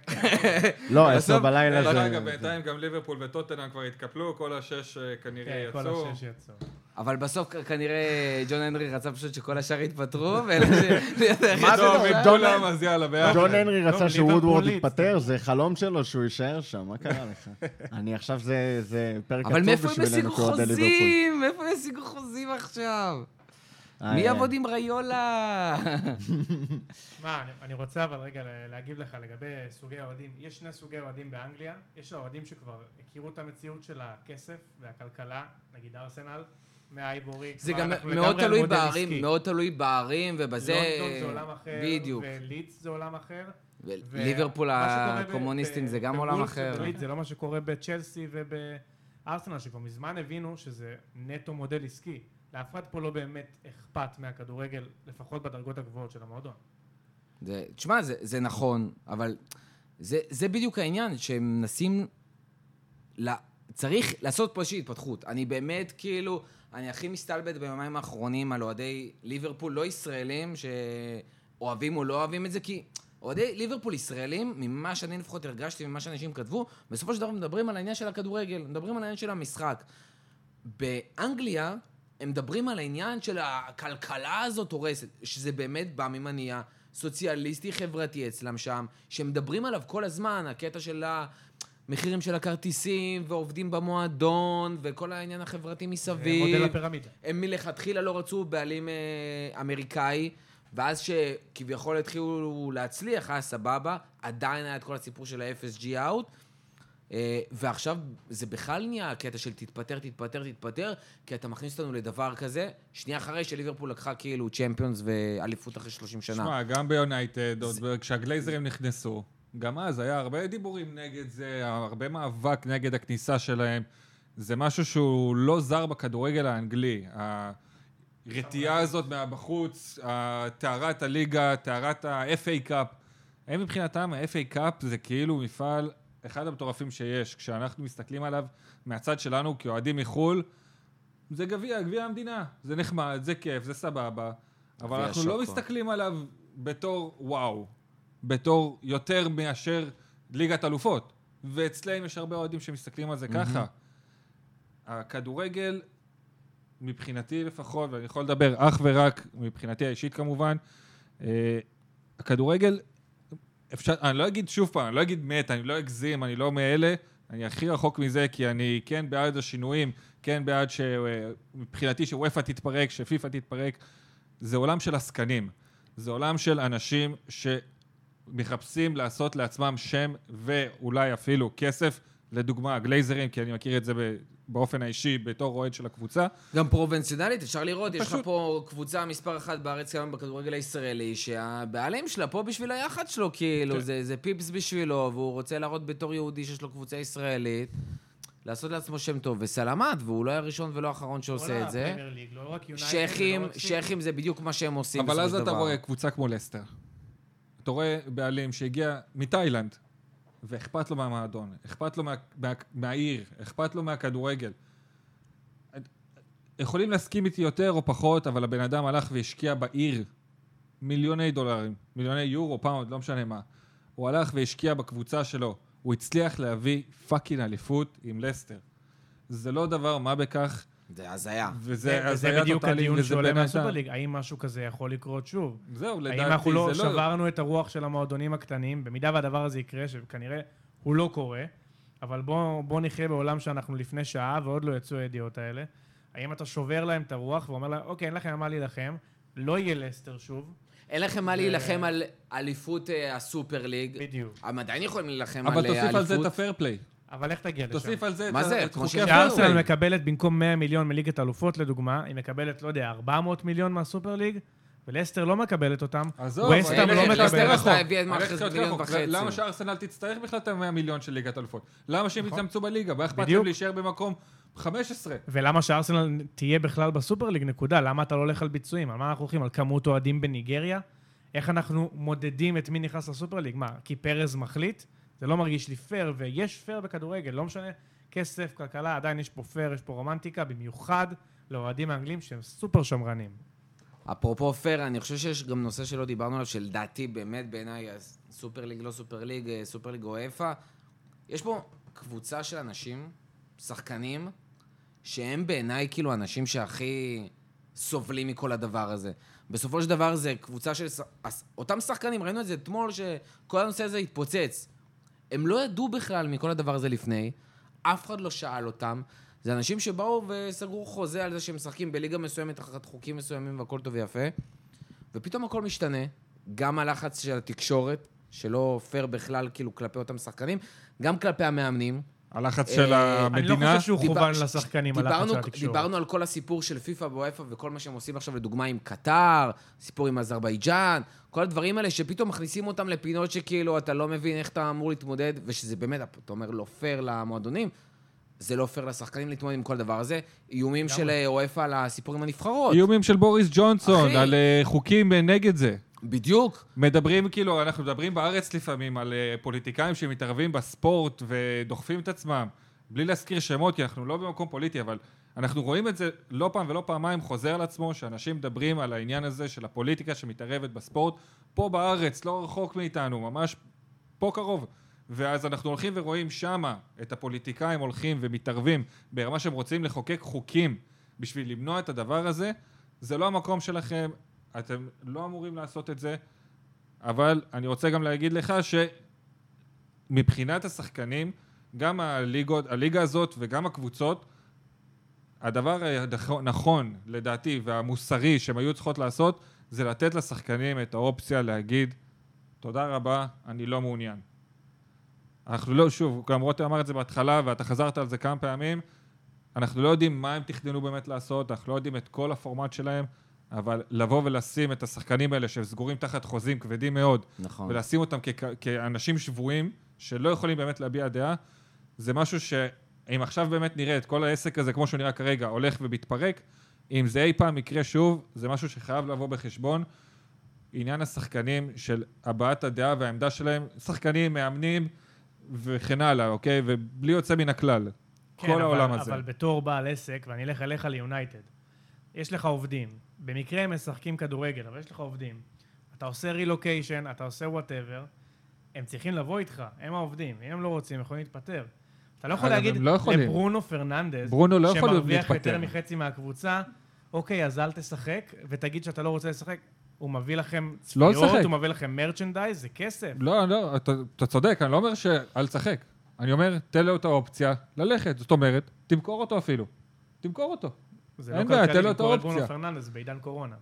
לא, עשר בלילה זה... לא, אגב, בינתיים גם ליברפול וטוטנהאם כבר התקפלו, כל השש כנראה יצאו. כל השש יצאו. אבל בסוף כנראה ג'ון הנרי רצה פשוט שכל השאר יתפטרו, ואלה ש... ג'ון הנרי רצה שוודוורד יתפטר, זה חלום שלו שהוא יישאר שם, מה קרה לך? אני עכשיו זה פרק עצוב בשבילנו. אבל מאיפה הם השיגו חוזים? מאיפה הם השיגו חוזים עכשיו? מי יעבוד עם ריולה? מה, אני רוצה אבל רגע להגיב לך לגבי סוגי האוהדים. יש שני סוגי האוהדים באנגליה. יש האוהדים שכבר הכירו את המציאות של הכסף והכלכלה, נגיד ארסנל, מהאיבורי. זה גם מאוד תלוי בערים, מאוד תלוי בערים, ובזה... לונדון זה עולם אחר, ולידס זה עולם אחר. ליברפול הקומוניסטים זה גם עולם אחר. זה לא מה שקורה בצ'לסי ובארסנל, שכבר מזמן הבינו שזה נטו מודל עסקי. לאף אחד פה לא באמת אכפת מהכדורגל, לפחות בדרגות הגבוהות של המועדון. תשמע, זה, זה נכון, אבל זה, זה בדיוק העניין, שהם מנסים, לה, צריך לעשות פה איזושהי התפתחות. אני באמת כאילו, אני הכי מסתלבט בימים האחרונים על אוהדי ליברפול, לא ישראלים שאוהבים או לא אוהבים את זה, כי אוהדי ליברפול ישראלים, ממה שאני לפחות הרגשתי, ממה שאנשים כתבו, בסופו של דבר מדברים על העניין של הכדורגל, מדברים על העניין של המשחק. באנגליה, הם מדברים על העניין של הכלכלה הזאת הורסת, שזה באמת בא ממניע סוציאליסטי-חברתי אצלם שם, שמדברים עליו כל הזמן, הקטע של המחירים של הכרטיסים, ועובדים במועדון, וכל העניין החברתי מסביב. מודל הפירמידה. הם מלכתחילה לא רצו בעלים אמריקאי, ואז שכביכול התחילו להצליח, היה סבבה, עדיין היה את כל הסיפור של ה-אף אס ג'י out, ועכשיו זה בכלל נהיה הקטע של תתפטר, תתפטר, תתפטר, כי אתה מכניס אותנו לדבר כזה, שנייה אחרי שליברפול לקחה כאילו צ'מפיונס ואליפות אחרי שלושים שנה. שמה, גם ביונייטד, כשהגלייזרים נכנסו, גם אז היה הרבה דיבורים נגד זה, הרבה מאבק נגד הכניסה שלהם, זה משהו שהוא לא זר בכדורגל האנגלי, הרתיעה הזאת מהבחוץ, תארת הליגה, תארת ה-אף איי קאפ, הם מבחינתם ה-אף איי קאפ זה כאילו מפעל... אחד המטורפים שיש, כשאנחנו מסתכלים עליו מהצד שלנו, כאוהדים מחול, זה גביע, גביע המדינה. זה נחמד, זה כיף, זה סבבה. אבל אנחנו שוקו. לא מסתכלים עליו בתור וואו, בתור יותר מאשר ליגת אלופות. ואצלם יש הרבה אוהדים שמסתכלים על זה mm-hmm. ככה. הכדורגל, מבחינתי לפחות, ואני יכול לדבר אך ורק מבחינתי האישית כמובן, הכדורגל... אפשר, אני לא אגיד שוב פעם, אני לא אגיד מת, אני לא אגזים, אני לא מאלה, אני הכי רחוק מזה, כי אני כן בעד השינויים, כן בעד שמבחינתי שוואפה תתפרק, שפיפה תתפרק, זה עולם של עסקנים, זה עולם של אנשים שמחפשים לעשות לעצמם שם ואולי אפילו כסף, לדוגמה הגלייזרים, כי אני מכיר את זה באופן האישי, בתור אוהד של הקבוצה. גם פרובנציונלית, אפשר לראות, יש לך פה קבוצה מספר אחת בארץ כיום בכדורגל הישראלי, שהבעלים שלה פה בשביל היחד שלו, כאילו, זה פיפס בשבילו, והוא רוצה להראות בתור יהודי שיש לו קבוצה ישראלית, לעשות לעצמו שם טוב וסלמת, והוא לא הראשון ולא האחרון שעושה את זה. שייכים זה בדיוק מה שהם עושים. אבל אז אתה רואה קבוצה כמו לסטר. אתה רואה בעלים שהגיע מתאילנד, ואכפת לו מהמועדון, אכפת לו מה, מה, מהעיר, אכפת לו מהכדורגל. יכולים להסכים איתי יותר או פחות, אבל הבן אדם הלך והשקיע בעיר מיליוני דולרים, מיליוני יורו, פאונד, לא משנה מה. הוא הלך והשקיע בקבוצה שלו. הוא הצליח להביא פאקינג אליפות עם לסטר. זה לא דבר מה בכך. זה הזיה. וזה בדיוק הדיון שעולה מהסופר ליג. האם משהו כזה יכול לקרות שוב? זהו, לדעתי. האם אנחנו לא שברנו את הרוח של המועדונים הקטנים, במידה והדבר הזה יקרה, שכנראה הוא לא קורה, אבל בוא נחיה בעולם שאנחנו לפני שעה, ועוד לא יצאו הידיעות האלה. האם אתה שובר להם את הרוח, ואומר להם, אוקיי, אין לכם מה להילחם, לא יהיה לסטר שוב. אין לכם מה להילחם על אליפות הסופר ליג. בדיוק. הם עדיין יכולים להילחם על אליפות. אבל תוסיף על זה את הפייר פליי. אבל איך תגיע לשם? תוסיף על זה את... מה זה? כמו שארסנל מקבלת במקום מאה מיליון מליגת אלופות, לדוגמה, היא מקבלת, לא יודע, ארבע מאות מיליון מהסופר ליג, ולסטר לא מקבלת אותם, וסטר לא מקבלת אותם. למה שארסנל תצטרך בכלל את מאה מיליון של ליגת אלופות? למה שהם יצמצו בליגה? באכפתם להישאר במקום חמש עשרה. ולמה שארסנל תהיה בכלל בסופר ליג, נקודה? למה אתה לא הולך על ביצועים? על מה אנחנו הולכים? על כמות אוהדים בניגריה? איך אנחנו מודדים את מי נכנס לסופר ליג? מה? כי פרז מחליט? זה לא מרגיש לי פייר, ויש פייר בכדורגל, לא משנה, כסף, כלכלה, עדיין יש פה פייר, יש פה רומנטיקה, במיוחד לאוהדים האנגלים שהם סופר שמרנים. אפרופו פייר, אני חושב שיש גם נושא שלא דיברנו עליו, שלדעתי באמת בעיניי, סופר ליג לא סופר ליג, סופר ליג אופה, יש פה קבוצה של אנשים, שחקנים, שהם בעיניי כאילו אנשים שהכי סובלים מכל הדבר הזה. בסופו של דבר זה קבוצה של... אותם שחקנים, ראינו את זה אתמול, שכל הנושא הזה התפוצץ. הם לא ידעו בכלל מכל הדבר הזה לפני, אף אחד לא שאל אותם, זה אנשים שבאו וסגרו חוזה על זה שהם משחקים בליגה מסוימת, אחת חוקים מסוימים והכל טוב ויפה, ופתאום הכל משתנה, גם הלחץ של התקשורת, שלא פייר בכלל כאילו כלפי אותם שחקנים, גם כלפי המאמנים. הלחץ של המדינה. אני לא חושב שהוא כוון לשחקנים, הלחץ של התקשורת. דיברנו על כל הסיפור של פיפה ואופה וכל מה שהם עושים עכשיו, לדוגמה עם קטר, סיפור עם אזרבייג'אן, כל הדברים האלה שפתאום מכניסים אותם לפינות שכאילו אתה לא מבין איך אתה אמור להתמודד, ושזה באמת, אתה אומר, לא פייר למועדונים, זה לא פייר לשחקנים להתמודד עם כל הדבר הזה. איומים של אופה על הסיפור עם הנבחרות. איומים של בוריס ג'ונסון על חוקים נגד זה. בדיוק. מדברים, כאילו, אנחנו מדברים בארץ לפעמים על פוליטיקאים שמתערבים בספורט ודוחפים את עצמם, בלי להזכיר שמות, כי אנחנו לא במקום פוליטי, אבל אנחנו רואים את זה לא פעם ולא פעמיים, חוזר לעצמו, שאנשים מדברים על העניין הזה של הפוליטיקה שמתערבת בספורט, פה בארץ, לא רחוק מאיתנו, ממש פה קרוב. ואז אנחנו הולכים ורואים שמה את הפוליטיקאים הולכים ומתערבים ברמה שהם רוצים לחוקק חוקים בשביל למנוע את הדבר הזה. זה לא המקום שלכם. אתם לא אמורים לעשות את זה, אבל אני רוצה גם להגיד לך שמבחינת השחקנים, גם הליגות, הליגה הזאת וגם הקבוצות, הדבר הנכון לדעתי והמוסרי שהם היו צריכות לעשות, זה לתת לשחקנים את האופציה להגיד, תודה רבה, אני לא מעוניין. אנחנו לא, שוב, גם רוטי אמר את זה בהתחלה, ואתה חזרת על זה כמה פעמים, אנחנו לא יודעים מה הם תכננו באמת לעשות, אנחנו לא יודעים את כל הפורמט שלהם, אבל לבוא ולשים את השחקנים האלה שסגורים תחת חוזים כבדים מאוד, נכון. ולשים אותם כ- כאנשים שבועים שלא יכולים באמת להביע דעה, זה משהו שאם עכשיו באמת נראה את כל העסק הזה, כמו שהוא נראה כרגע, הולך ומתפרק, אם זה אי פעם יקרה שוב, זה משהו שחייב לבוא בחשבון. עניין השחקנים של הבעת הדעה והעמדה שלהם, שחקנים, מאמנים וכן הלאה, אוקיי? ובלי יוצא מן הכלל, כן, כל אבל, העולם הזה. אבל בתור בעל עסק, ואני אלך אליך ליונייטד, יש לך עובדים, במקרה הם משחקים כדורגל, אבל יש לך עובדים, אתה עושה רילוקיישן, אתה עושה וואטאבר, הם צריכים לבוא איתך, הם העובדים, אם הם לא רוצים, הם יכולים להתפטר. אתה לא יכול להגיד לא לברונו פרננדז, ברונו לא שמרוויח יותר מחצי מהקבוצה, אוקיי, אז אל תשחק, ותגיד שאתה לא רוצה לשחק, הוא מביא לכם צפיות, לא הוא מביא לכם מרצ'נדייז, זה כסף. לא, לא, אתה, אתה צודק, אני לא אומר שאל תשחק. אני אומר, תן לו את האופציה ללכת, זאת אומרת, תמכור אותו אפילו. תמכור אותו. זה לא כלכלי לקרוא את ברונו פרננדס בעידן קורונה.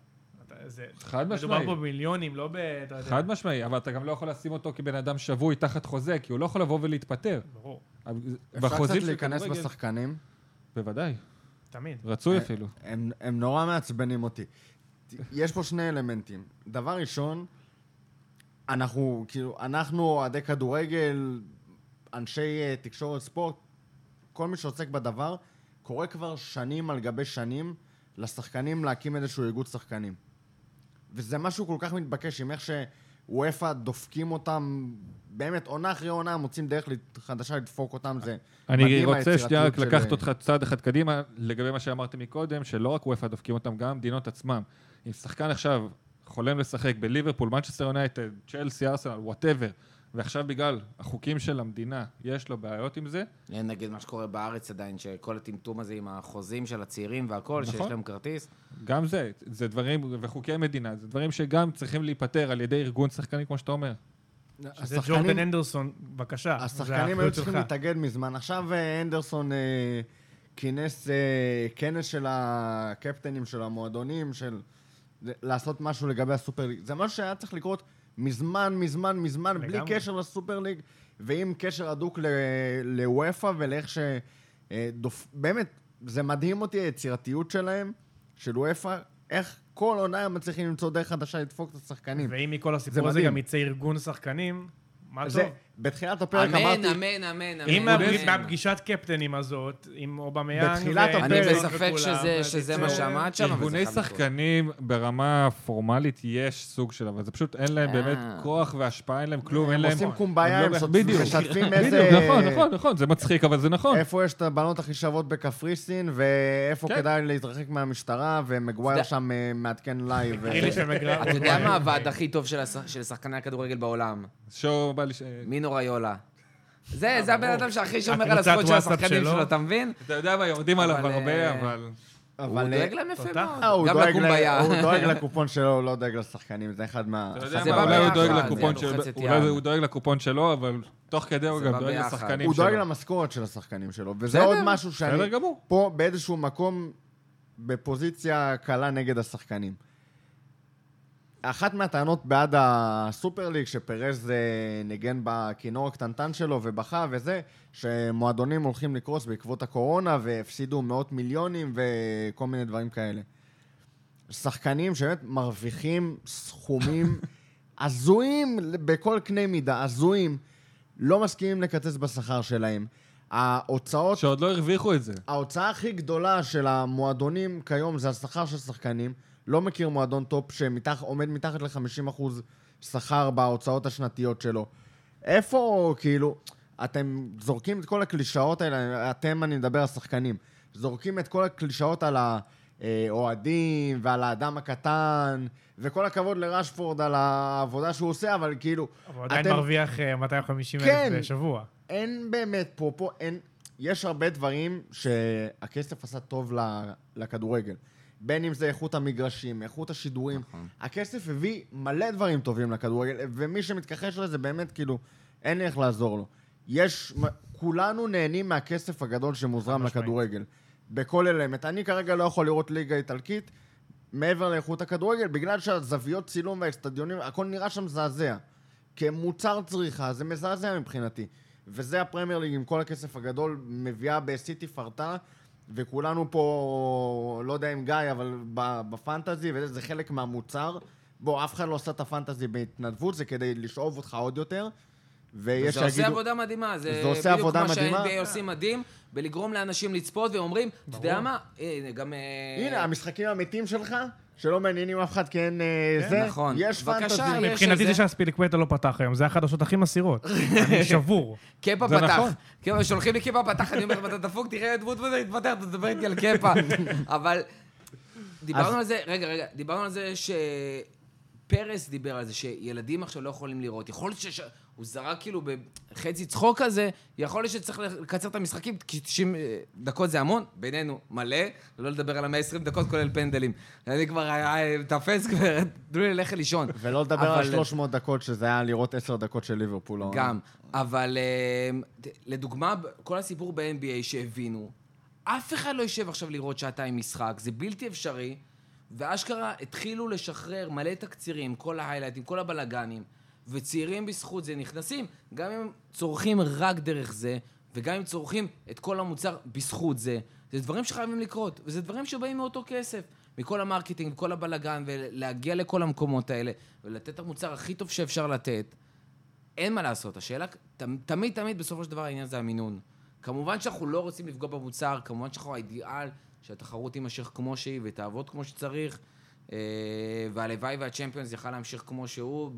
חד משמעי. מדובר פה מיליונים, לא ב... חד משמעי, אבל אתה גם לא יכול לשים אותו כבן אדם שבוי תחת חוזה, כי הוא לא יכול לבוא ולהתפטר. ברור. אפשר קצת להיכנס בשחקנים? בוודאי. תמיד. רצוי אפילו. הם נורא מעצבנים אותי. יש פה שני אלמנטים. דבר ראשון, אנחנו, כאילו, אנחנו, עדי כדורגל, אנשי תקשורת ספורט, כל מי שעוסק בדבר, קורה כבר שנים על גבי שנים לשחקנים להקים איזשהו איגוד שחקנים. וזה משהו כל כך מתבקש עם איך שוואפה דופקים אותם, באמת עונה אחרי עונה, מוצאים דרך חדשה לדפוק אותם, זה מדהים היצירתיות. אני רוצה שנייה רק לקחת אותך צעד אחד קדימה, לגבי מה שאמרתי מקודם, שלא רק וואפה דופקים אותם, גם מדינות עצמם. אם שחקן עכשיו חולם לשחק בליברפול, מנצ'סטר יונייטד, צ'לסי, ארסנל, וואטאבר, ועכשיו בגלל החוקים של המדינה, יש לו בעיות עם זה? נגיד מה שקורה בארץ עדיין, שכל הטמטום הזה עם החוזים של הצעירים והכל, שיש להם כרטיס. גם זה, זה דברים, וחוקי מדינה, זה דברים שגם צריכים להיפטר על ידי ארגון שחקני, כמו שאתה אומר. שזה ג'ורדן הנדרסון, בבקשה. השחקנים היו צריכים להתאגד מזמן. עכשיו הנדרסון כינס כנס של הקפטנים, של המועדונים, של לעשות משהו לגבי הסופר ליג. זה משהו שהיה צריך לקרות מזמן, מזמן, מזמן, בלי קשר לסופר ליג, ועם קשר אדוק לוואפה ולאיך ש... באמת, זה מדהים אותי היצירתיות שלהם, של וואפה, איך כל עונה הם מצליחים למצוא דרך חדשה לדפוק את השחקנים. ואם מכל הסיפור הזה גם יצא ארגון שחקנים, מה טוב? בתחילת הפרק אמרתי... אמן, אמן, אמן. בפגישת קפטנים הזאת, עם אובמיאן... בתחילת הפרק... אני בספק שזה מה שעמד שם. ארגוני שחקנים ברמה פורמלית יש סוג שלו, אבל זה פשוט אין להם באמת כוח והשפעה, אין להם כלום, אין להם... הם עושים קומביה, הם משתפים איזה... נכון, נכון, נכון, זה מצחיק, אבל זה נכון. איפה יש את הבנות הכי שוות בקפריסין, ואיפה כדאי להתרחק מהמשטרה, ומגווייר שם מעדכן לייב. אתה יודע מה הוועד הכי טוב של שחקני הכדורגל בעולם? מינו ראיולה. זה הבן אדם שהכי שומר על הזכות של השחקנים שלו, אתה מבין? אתה יודע מה, יורדים עליו הרבה, אבל... הוא דואג להם יפה מאוד. גם לקומביה. הוא דואג לקופון שלו, הוא לא דואג לשחקנים, זה אחד מה... אולי הוא דואג לקופון שלו, אבל תוך כדי הוא גם דואג לשחקנים שלו. הוא דואג למשכורת של השחקנים שלו, וזה עוד משהו שאני פה באיזשהו מקום בפוזיציה קלה נגד השחקנים. אחת מהטענות בעד הסופר ליג, שפרז ניגן בכינור הקטנטן שלו ובכה וזה, שמועדונים הולכים לקרוס בעקבות הקורונה, והפסידו מאות מיליונים וכל מיני דברים כאלה. שחקנים שבאמת מרוויחים סכומים עזויים בכל קנה מידה, עזויים, לא מסכימים לקצץ בשכר שלהם. ההוצאות... שעוד לא הרוויחו את זה. ההוצאה הכי גדולה של המועדונים כיום זה השכר של שחקנים. לא מכיר מועדון טופ שעומד מתחת ל-חמישים אחוז שכר בהוצאות השנתיות שלו. איפה, כאילו, אתם זורקים את כל הקלישאות האלה, אתם, אני מדבר על שחקנים, זורקים את כל הקלישאות על האוהדים ועל האדם הקטן, וכל הכבוד לרשפורד על העבודה שהוא עושה, אבל כאילו... אבל עדיין אתם... מרוויח מאתיים וחמישים אלף כן, בשבוע. אין באמת פה, פה אין... יש הרבה דברים שהכסף עשה טוב לכדורגל. בין אם זה איכות המגרשים, איכות השידורים. נכון. הכסף הביא מלא דברים טובים לכדורגל, ומי שמתכחש לזה באמת כאילו, אין איך לעזור לו. יש, כולנו נהנים מהכסף הגדול שמוזרם לכדורגל, בכל אלמנט. אני כרגע לא יכול לראות ליגה איטלקית, מעבר לאיכות הכדורגל, בגלל שהזוויות צילום והאסטדיונים, הכל נראה שם זעזע. כמוצר צריכה, זה מזעזע מבחינתי. וזה הפרמייר ליג, עם כל הכסף הגדול, מביאה בסיטי פרטה, וכולנו פה, לא יודע אם גיא, אבל בפנטזי, וזה חלק מהמוצר. בוא, אף אחד לא עושה את הפנטזי בהתנדבות, זה כדי לשאוב אותך עוד יותר. וזה עושה עבודה מדהימה, זה בדיוק מה שה-אן בי איי עושים מדהים, בלגרום לאנשים לצפות, ואומרים, תדע מה, גם... הנה, המשחקים האמיתיים שלך, שלא מעניינים אף אחד, כן, זה, יש פנטזי. מבחינתי זה שהספיליקוויטה לא פתח היום, זה החדשות הכי מסירות. אני שבור. קפה פתח. שולחים לי קפה פתח, אני אומר, אתה דפוק, תראה את וודוורד התפתח, אתה דבר איתי על קפה. אבל דיברנו על זה, רגע, רגע, דיברנו על זה שפרס דיבר על זה, שילדים עכשיו לא יכולים לראות. יכול להיות ש... הוא זרק כאילו בחצי צחוק הזה, יכול להיות שצריך לקצר את המשחקים, כי תשעים דקות זה המון, בינינו מלא, לא לדבר על מאה ועשרים דקות כולל פנדלים. אני כבר תפס כבר, תנו לי ללכת לישון. ולא לדבר על שלוש מאות דקות, שזה היה לראות עשר דקות של ליברפול. גם, אבל לדוגמה, כל הסיפור ב-אן בי איי שהבינו, אף אחד לא יישב עכשיו לראות שעתיים משחק, זה בלתי אפשרי, ואשכרה התחילו לשחרר מלא תקצירים, כל ההיילייטים, כל הבלגנים, וצעירים בזכות זה נכנסים, גם אם צורכים רק דרך זה, וגם אם צורכים את כל המוצר בזכות זה. זה דברים שחייבים לקרות, וזה דברים שבאים מאותו כסף, מכל המרקטינג, מכל הבלגן, ולהגיע לכל המקומות האלה, ולתת המוצר הכי טוב שאפשר לתת. אין מה לעשות, השאלה, תמיד, תמיד, בסופו של דבר, העניין זה המינון. כמובן שאנחנו לא רוצים לפגוע במוצר, כמובן שאנחנו האידיאל, שהתחרות יימשך כמו שהיא, ותעבוד כמו שצריך, והלוואי והצ'מפיונס יכל להמשיך כמו שהוא,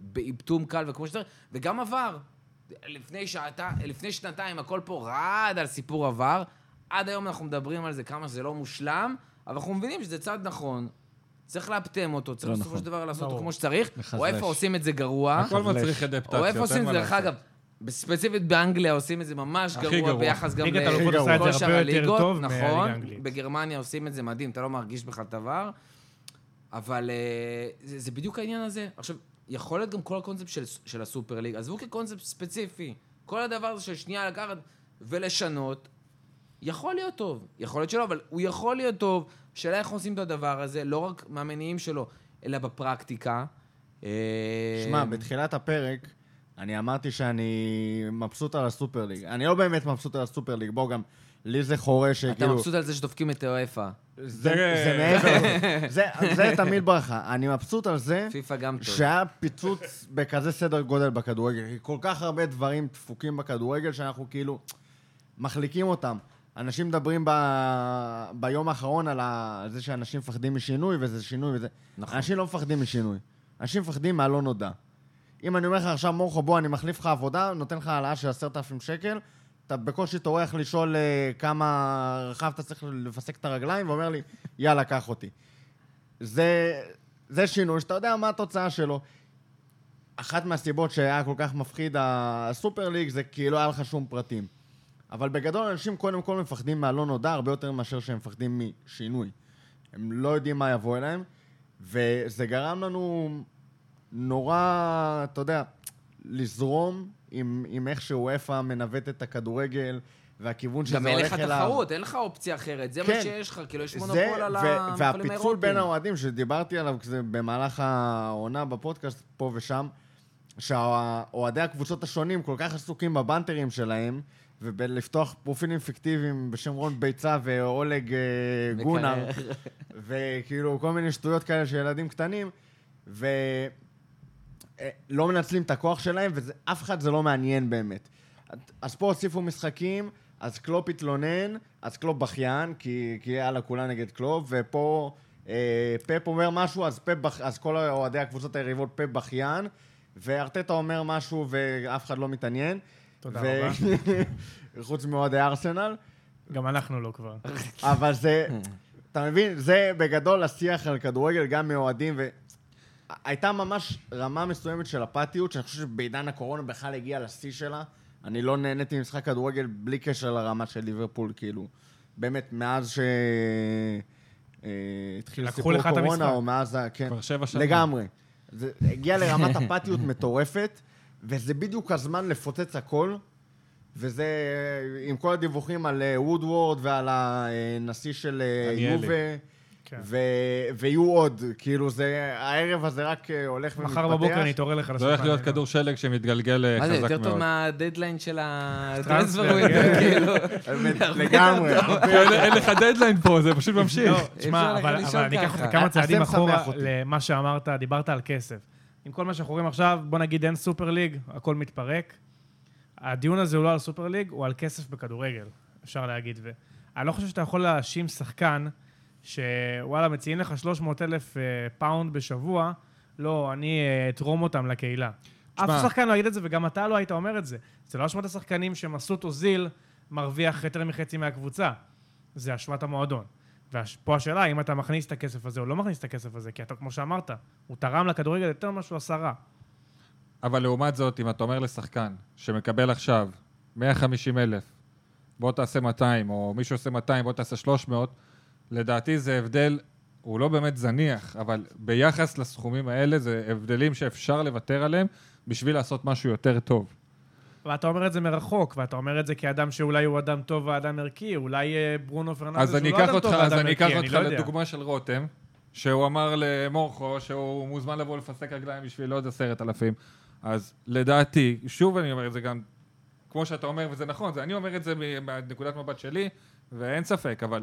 באיבטום קל וכמו שצריך, וגם עבר. לפני שעתה, לפני שנתיים, הכל פה רעד על סיפור עבר. עד היום אנחנו מדברים על זה, כמה שזה לא מושלם, אבל אנחנו מבינים שזה צעד נכון. צריך להפתם אותו, צריך בסופו של דבר לעשות אותו כמו שצריך. או איפה עושים את זה גרוע. הכל מצריך אדפטציה. או איפה עושים את זה, דרך אגב, בספציפית באנגליה עושים את זה ממש גרוע ביחס גם לכל שאר הליגות, נכון? בגרמניה עושים את זה מדהים, אתה לא מרגיש בכלל דבר. אבל זה, זה בדיוק העניין הזה. עכשיו, יכול להיות גם כל הקונספט של, של הסופר ליג, עזבו כקונספט ספציפי. כל הדבר הזה של שנייה לקחת ולשנות, יכול להיות טוב. יכול להיות שלא, אבל הוא יכול להיות טוב. שאלה איך עושים את הדבר הזה, לא רק מהמניעים שלו, אלא בפרקטיקה. שמע, בתחילת הפרק, אני אמרתי שאני מבסוט על הסופר ליג. אני לא באמת מבסוט על הסופר ליג, בואו גם... לי זה חורה שכאילו... אתה מבסוט על זה שדופקים את אירופה. זה מעבר. זה תמיד ברכה. אני מבסוט על זה... פיפה גם טוב. שהיה פיצוץ בכזה סדר גודל בכדורגל. כל כך הרבה דברים דפוקים בכדורגל שאנחנו כאילו מחליקים אותם. אנשים מדברים ביום האחרון על זה שאנשים מפחדים משינוי, וזה שינוי וזה... אנשים לא מפחדים משינוי. אנשים מפחדים מהלא נודע. אם אני אומר לך עכשיו, מורכו, בוא, אני מחליף לך עבודה, נותן לך העלאה של עשרת אלפים שקל, אתה בקושי תורך לשאול כמה רחב אתה צריך לפסק את הרגליים, ואומר לי, יאללה, קח אותי. זה, זה שינוי, שאתה יודע מה התוצאה שלו. אחת מהסיבות שהיה כל כך מפחיד הסופר ליג, זה כי לא היה לך שום פרטים. אבל בגדול, אנשים קודם כל מפחדים מהלא נודע, הרבה יותר מאשר שהם מפחדים משינוי. הם לא יודעים מה יבוא אליהם, וזה גרם לנו נורא, אתה יודע, לזרום... עם איך שהוואפה מנווט את הכדורגל, והכיוון שזה הולך אליו. גם אין לך תחרות, אין לך אופציה אחרת. זה מה שיש לך, כאילו יש מונופול על החולים האירופיים. והפיצול בין האוהדים שדיברתי עליו במהלך העונה בפודקאסט פה ושם, שהאוהדי הקבוצות השונים כל כך עסוקים בבנטרים שלהם, ובלפתוח פרופילים פיקטיביים בשם רון ביצה ואולג גונר, וכאילו כל מיני שטויות כאלה של ילדים קטנים, ולא מנצלים את הכוח שלהם, ואף אחד זה לא מעניין באמת. אז פה הוסיפו משחקים, אז קלופ התלונן, אז קלופ בכיין, כי, כי הלאה כולה נגד קלופ, ופה אה, פאפ אומר משהו, אז, פאפ, אז כל אוהדי הקבוצות היריבות פאפ בכיין, וארטטה אומר משהו ואף אחד לא מתעניין. תודה ו... רבה. חוץ מאוהדי ארסנל. גם אנחנו לא כבר. אבל זה, אתה מבין, זה בגדול השיח על כדורגל, גם מאוהדים ו... הייתה ממש רמה מסוימת של אפתיות, שאני חושב שבעידן הקורונה בכלל הגיעה לשיא שלה, אני לא נהניתי משחק כדורגל בלי קשר לרמה של ליברפול, כאילו, באמת, מאז ש... התחיל סיפור קורונה, או מאז... כן, לגמרי. זה הגיע לרמת אפתיות מטורפת, וזה בדיוק הזמן לפוצץ הכל, וזה עם כל הדיווחים על וודוורד ועל הנשיא של יובה, ויהיו עוד, כאילו זה, הערב הזה רק הולך ומתפתח. מחר בבוקר אני אתעורר לך. זה הולך להיות כדור שלג שמתגלגל חזק מאוד. מה זה, יותר טוב מהדדליין של הטרנספר, הוא יותר כאילו. לגמרי. אין לך דדליין פה, זה פשוט ממשיך. תשמע, אבל אני אקח אותך כמה צעדים אחורה למה שאמרת, דיברת על כסף. עם כל מה שאנחנו רואים עכשיו, בוא נגיד אין סופר ליג, הכל מתפרק. הדיון הזה הוא לא על סופר ליג, הוא על כסף בכדורגל, אפשר להגיד. ואני לא חושב שאתה יכול להאשים שחקן שוואלה, מציעים לך שלוש מאות אלף פאונד בשבוע, לא, אני אתרום אותם לקהילה. אף שחקן לא יגיד את זה, וגם אתה לא היית אומר את זה. זה לא השמת השחקנים שמסות או זיל מרוויח יותר מחצי מהקבוצה. זה השמת המועדון. ופה השאלה, אם אתה מכניס את הכסף הזה או לא מכניס את הכסף הזה, כי אתה, כמו שאמרת, הוא תרם לכדורגל יותר ממה שהוא עשה רע. אבל לעומת זאת, אם אתה אומר לשחקן שמקבל עכשיו מאה וחמישים אלף, בוא תעשה מאתיים, או מישהו עושה מאתיים, בוא תעשה שלוש מאות, לדעתי זה הבדל, הוא לא באמת זניח, אבל ביחס לסכומים האלה, זה הבדלים שאפשר לוותר עליהם, בשביל לעשות משהו יותר טוב. ואתה אומר את זה מרחוק, ואתה אומר את זה כאדם שאולי הוא אדם טוב ואדם ערכי, אולי ברונו פרננדס הוא לא אדם טוב ואדם ערכי, אני לא יודע. אז אני אקח אותך לדוגמה של רותם, שהוא אמר למורחו, שהוא מוזמן לבוא לפסק רגליים בשביל עוד עשרת אלפים. אז לדעתי, שוב אני אומר את זה גם, כמו שאתה אומר, וזה נכון, זה, אני אומר את זה מנקודת מבט שלי, ואין ספק, אבל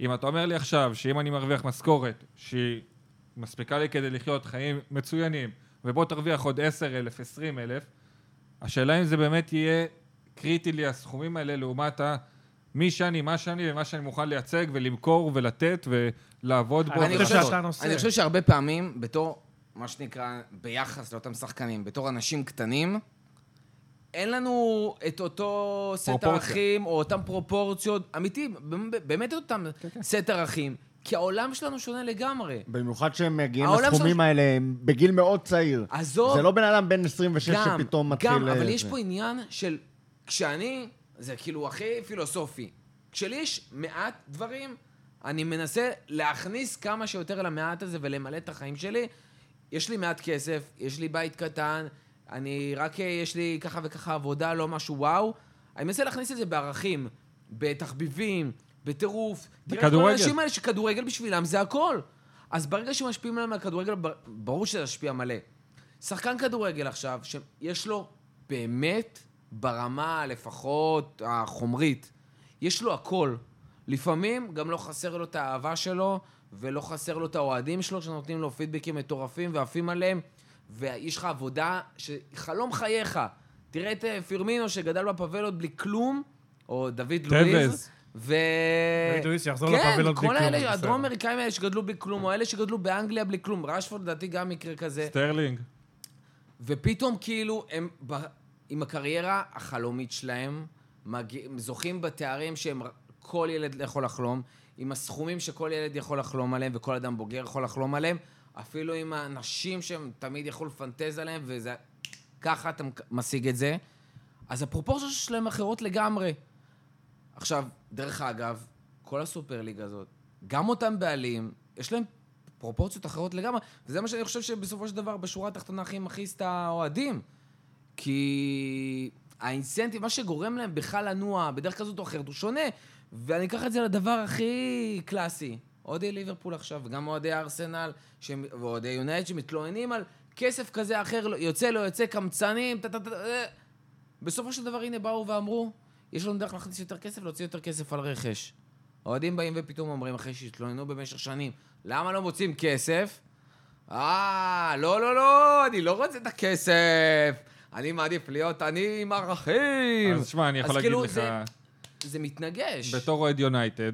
אם אתה אומר לי עכשיו שאם אני מרוויח משכורת שהיא מספיקה לי כדי לחיות חיים מצוינים, ובוא תרוויח עוד עשרת אלפים, עשרים אלף, השאלה אם זה באמת יהיה קריטי לי הסכומים האלה לעומת מי שאני, מה שאני ומה שאני מוכן לייצג ולמכור ולתת ולעבוד בו. אני חושב שהרבה פעמים בתור מה שנקרא ביחס לאותם שחקנים, בתור אנשים קטנים, אין לנו את אותו סט ערכים, או אותם פרופורציות, אמיתי, באמת אותם סט ערכים, כי העולם שלנו שונה לגמרי. במיוחד שהם מגיעים לסכומים האלה, הם בגיל מאוד צעיר. זה לא בן אדם בן עשרים ושש שפתאום מתחיל... גם, אבל יש פה עניין של... כשאני, זה כאילו הכי פילוסופי, כשלי יש מעט דברים, אני מנסה להכניס כמה שיותר על המעט הזה, ולמלא את החיים שלי. יש לי מעט כסף, יש לי בית קטן, אני רק, יש לי ככה וככה עבודה, לא משהו וואו. אני מנסה להכניס את זה בערכים, בתחביבים, בטירוף. בכדורגל. אנשים האלה שכדורגל בשבילם זה הכל. אז ברגע שמשפיעים עליהם על כדורגל, ברור שזה השפיע מלא. שחקן כדורגל עכשיו, שיש לו באמת ברמה, לפחות החומרית, יש לו הכל. לפעמים גם לא חסר לו את האהבה שלו, ולא חסר לו את האוהדים שלו, שנותנים לו פידבקים מטורפים ועפים עליהם. ויש לך עבודה, חלום חייך, תראה את פירמינו שגדל בפבלות בלי כלום, או דוד לואיז, ו... דוד לואיז שיחזור לפבלות בלי כלום. כן, כל אלה, הדרום אמריקאים האלה שגדלו בלי כלום, או אלה שגדלו באנגליה בלי כלום, רשפורד לדעתי גם מקרה כזה. סטרלינג. ופתאום כאילו, הם עם הקריירה החלומית שלהם, זוכים בתארים שהם כל ילד יכול לחלום, עם הסכומים שכל ילד יכול לחלום עליהם, וכל אדם בוגר יכול לחלום עליהם, אפילו עם האנשים שהם תמיד יכולו לפנטז עליהם, וככה אתה משיג את זה. אז הפרופורציות שלהם אחרות לגמרי. עכשיו, דרך אגב, כל הסופרליג הזאת, גם אותם בעלים, יש להם פרופורציות אחרות לגמרי, וזה מה שאני חושב שבסופו של דבר, בשורה התחתונה הכי מכעיס את האוהדים. כי האינסנטיב, מה שגורם להם בכלל לנוע, בדרך כזאת או אחרת, הוא שונה, ואני אקח את זה לדבר הכי קלאסי. אוהדי ליברפול עכשיו, וגם אוהדי ארסנל, ואוהדי יונייטד שמתלוננים על כסף כזה אחר, יוצא לא יוצא, קמצנים, בסופו של דבר הנה באו ואמרו, יש לנו דרך להכניס יותר כסף, להוציא יותר כסף על רכש. אוהדים באים ופתאום אומרים, אחרי שהתלוננו במשך שנים, למה לא מוצאים כסף? אה, לא, לא, לא, אני לא רוצה את הכסף. אני מעדיף להיות, אני עם ערכים. אז שמה, אני יכול להגיד לך... זה מתנגש. בתור אוהד יונייטד,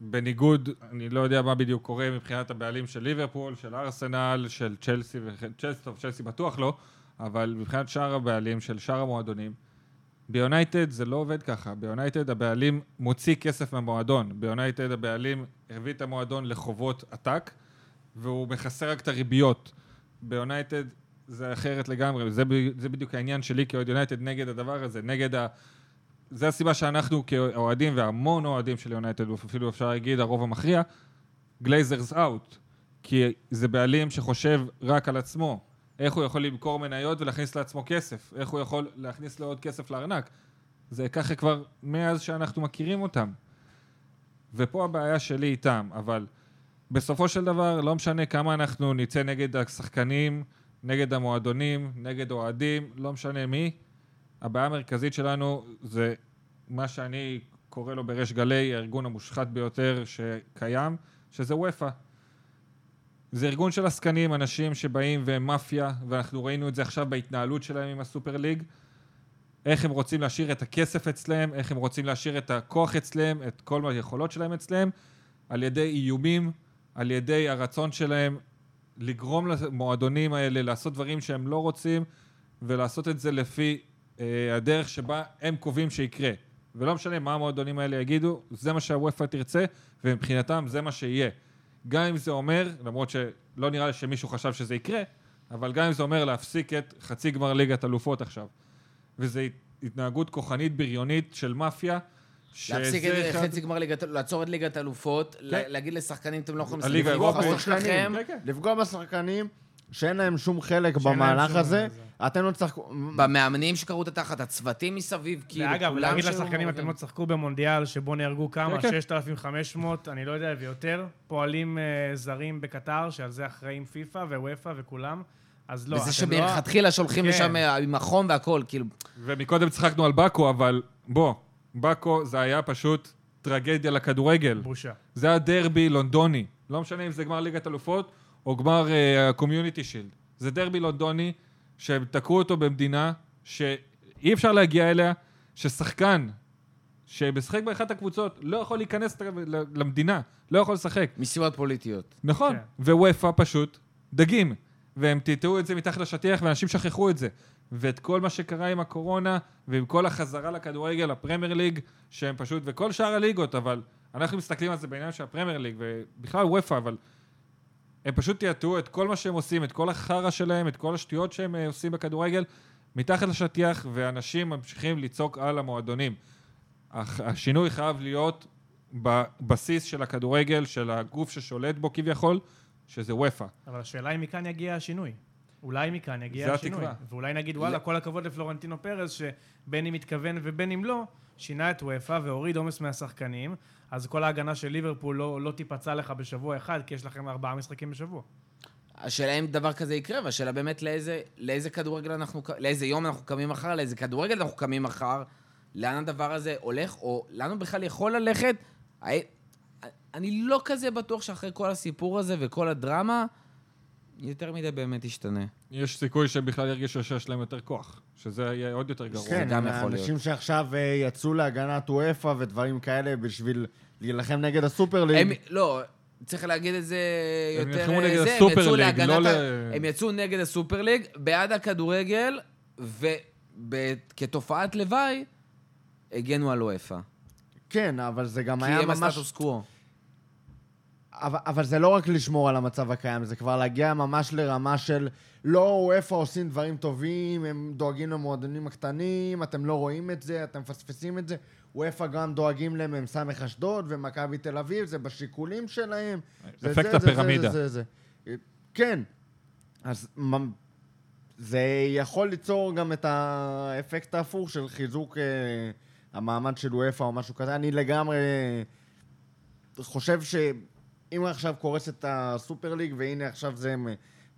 בניגוד, אני לא יודע מה בדיוק קורה מבחינת הבעלים של ליברפול, של ארסנל, של צ'לסי, טוב, צ'לסי בטוח לא, אבל מבחינת שאר הבעלים של שאר המועדונים, ביונייטד זה לא עובד ככה. ביונייטד הבעלים מוציא כסף מהמועדון. ביונייטד הבעלים הביא את המועדון לחובות עתק, והוא מחסר רק את הריביות. ביונייטד זה אחרת לגמרי. זה, זה בדיוק העניין שלי כאוהד יונייטד נגד הדבר הזה, נגד ה... זה הסיבה שאנחנו כאוהדים, והמון אוהדים של יונייטד, אפילו אפשר להגיד, הרוב המכריע, גלייזרס אאוט, כי זה בעלים שחושב רק על עצמו. איך הוא יכול למכור מניות ולהכניס לעצמו כסף? איך הוא יכול להכניס לעוד כסף לארנק? זה ככה כבר מאז שאנחנו מכירים אותם. ופה הבעיה שלי איתם, אבל בסופו של דבר, לא משנה כמה אנחנו ניצא נגד השחקנים, נגד המועדונים, נגד אוהדים, לא משנה מי, הבעיה המרכזית שלנו זה מה שאני קורא לו ברש גלי, הארגון המושחת ביותר שקיים, שזה וופא. זה ארגון של עסקנים, אנשים שבאים והם מאפיה, ואנחנו ראינו את זה עכשיו בהתנהלות שלהם עם הסופר ליג, איך הם רוצים להשאיר את הכסף אצלם, איך הם רוצים להשאיר את הכוח אצלם, את כל היכולות שלהם אצלם, על ידי איומים, על ידי הרצון שלהם לגרום למועדונים האלה, לעשות דברים שהם לא רוצים, ולעשות את זה לפי אה, הדרך שבה הם קובעים שיקרה. ולא משנה מה המועדונים האלה יגידו, זה מה שהוופא תרצה, ומבחינתם זה מה שיהיה. גם אם זה אומר, למרות שלא נראה לי שמישהו חשב שזה יקרה, אבל גם אם זה אומר להפסיק את חצי גמר ליגת אלופות עכשיו. וזו התנהגות כוחנית בריונית של מאפיה. להפסיק את חצי גמר ליגת, לעצור את ליגת אלופות, להגיד לשחקנים, אתם לא יכולים לפגוע בשחקנים, שאין להם שום חלק במהלך הזה. אתם לא צחקו... במאמנים שקראו את התחת, הצוותים מסביב, כאילו... ואגב, להגיד לשחקנים, אתם לא צחקו במונדיאל, שבו נהרגו כמה, ששת אלפים וחמש מאות, אני לא יודע, ויותר, פועלים זרים בקטר, שעל זה אחראים פיפה וויפה וכולם, אז לא... וזה שבהתחילה שולחים לשם עם החום והכל, כאילו... ומקודם צחקנו על בקו, אבל בוא, בקו זה היה פשוט טרגדיה לכדורגל. בושה. זה היה דרבי לונדוני. לא משנה אם זה גמר ליגת אלופות, או גמר הקומיוניטי שילד. זה דרבי לונדוני שהם תקעו אותו במדינה שאי אפשר להגיע אליה, ששחקן שמשחק באחת הקבוצות לא יכול להיכנס למדינה, לא יכול לשחק. מסיבות פוליטיות. נכון, וויפה פשוט דגים, והם טעטעו את זה מתחת לשטיח, ואנשים שכחו את זה. ואת כל מה שקרה עם הקורונה, ועם כל החזרה לכדורגל, הפרמייר ליג, שהם פשוט, וכל שאר הליגות, אבל אנחנו מסתכלים על זה בעיניים של הפרמייר ליג, ובכלל וויפה, אבל... הם פשוט תיאטו את כל מה שהם עושים, את כל החרה שלהם, את כל השטויות שהם עושים בכדורגל, מתחת לשטיח, ואנשים ממשיכים ליצוק על המועדונים. השינוי חייב להיות בבסיס של הכדורגל, של הגוף ששולט בו כביכול, שזה וופא. אבל השאלה היא מכאן יגיע השינוי. אולי מכאן יגיע השינוי. ואולי נגיד, וואלה, כל הכבוד לפלורנטינו פרז, שבין אם מתכוון ובין אם לא, שינה את וופא והוריד עומס מהשחקנים, אז כל ההגנה של ליברפול לא, לא תיפצע לך בשבוע אחד, כי יש לכם ארבעה משחקים בשבוע. השאלה אם דבר כזה יקרה, והשאלה באמת לאיזה, לאיזה כדורגל אנחנו, לאיזה יום אנחנו קמים מחר, לאיזה כדורגל אנחנו קמים מחר, לאן הדבר הזה הולך, או לאן בכלל יכול ללכת. אני לא כזה בטוח שאחרי כל הסיפור הזה וכל הדרמה, יותר מדי באמת ישתנה. יש סיכוי שבכלל ירגישו שיש להם יותר כוח, שזה יהיה עוד יותר גרוע. כן, האנשים שעכשיו יצאו להגנת וופא ודברים כאלה בשביל להילחם נגד הסופר ליג. לא, צריך להגיד את זה יותר... הם יצאו נגד הסופר ליג. הם יצאו נגד הסופר ליג, בעד הכדורגל, וכתופעת לוואי, הגנו על וופא. כן, אבל זה גם היה ממש... כי הם הסטטוס קוו. אבל, אבל זה לא רק לשמור על המצב הקיים, זה כבר להגיע ממש לרמה של לא, איפה עושים דברים טובים, הם דואגים למועדונים הקטנים, אתם לא רואים את זה, אתם פספסים את זה, ואיפה גם דואגים להם, הם סמך אשדוד ומכבי תל אביב, זה בשיקולים שלהם. אפקט הפירמידה. כן, אז זה יכול ליצור גם את האפקט ההפוך של חיזוק המעמד של וופא או משהו כזה. אני לגמרי חושב שאם עכשיו קורס את הסופר ליג, והנה עכשיו זה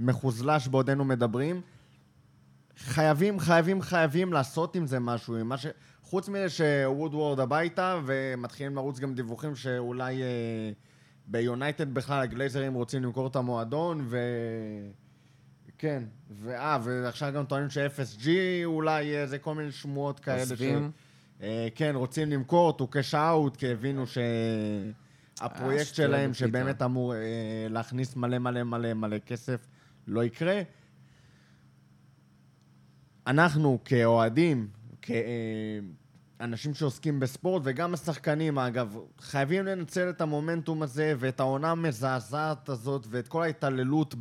מחוזלש בעודנו מדברים, חייבים, חייבים, חייבים לעשות עם זה משהו. עם מה ש... חוץ מזה שוודוורד הביתה, ומתחילים לרוץ גם דיווחים שאולי אה, ביונייטד בכלל הגלייזרים רוצים למכור את המועדון, ו... כן, ואה, ועכשיו גם טוענים ש-אף אס ג'י אולי אה, זה כל מיני שמועות כאלה. עוזבים. ש... אה, כן, רוצים למכור אותו כשאוט, כי הבינו שהפרויקט שלהם, שבאמת אמור אה, להכניס מלא מלא מלא מלא כסף, לא יקרה. אנחנו כאוהדים, כאנשים שעוסקים בספורט, וגם השחקנים, אגב, חייבים לנצל את המומנטום הזה, ואת העונה המזעזעת הזאת, ואת כל ההתעללות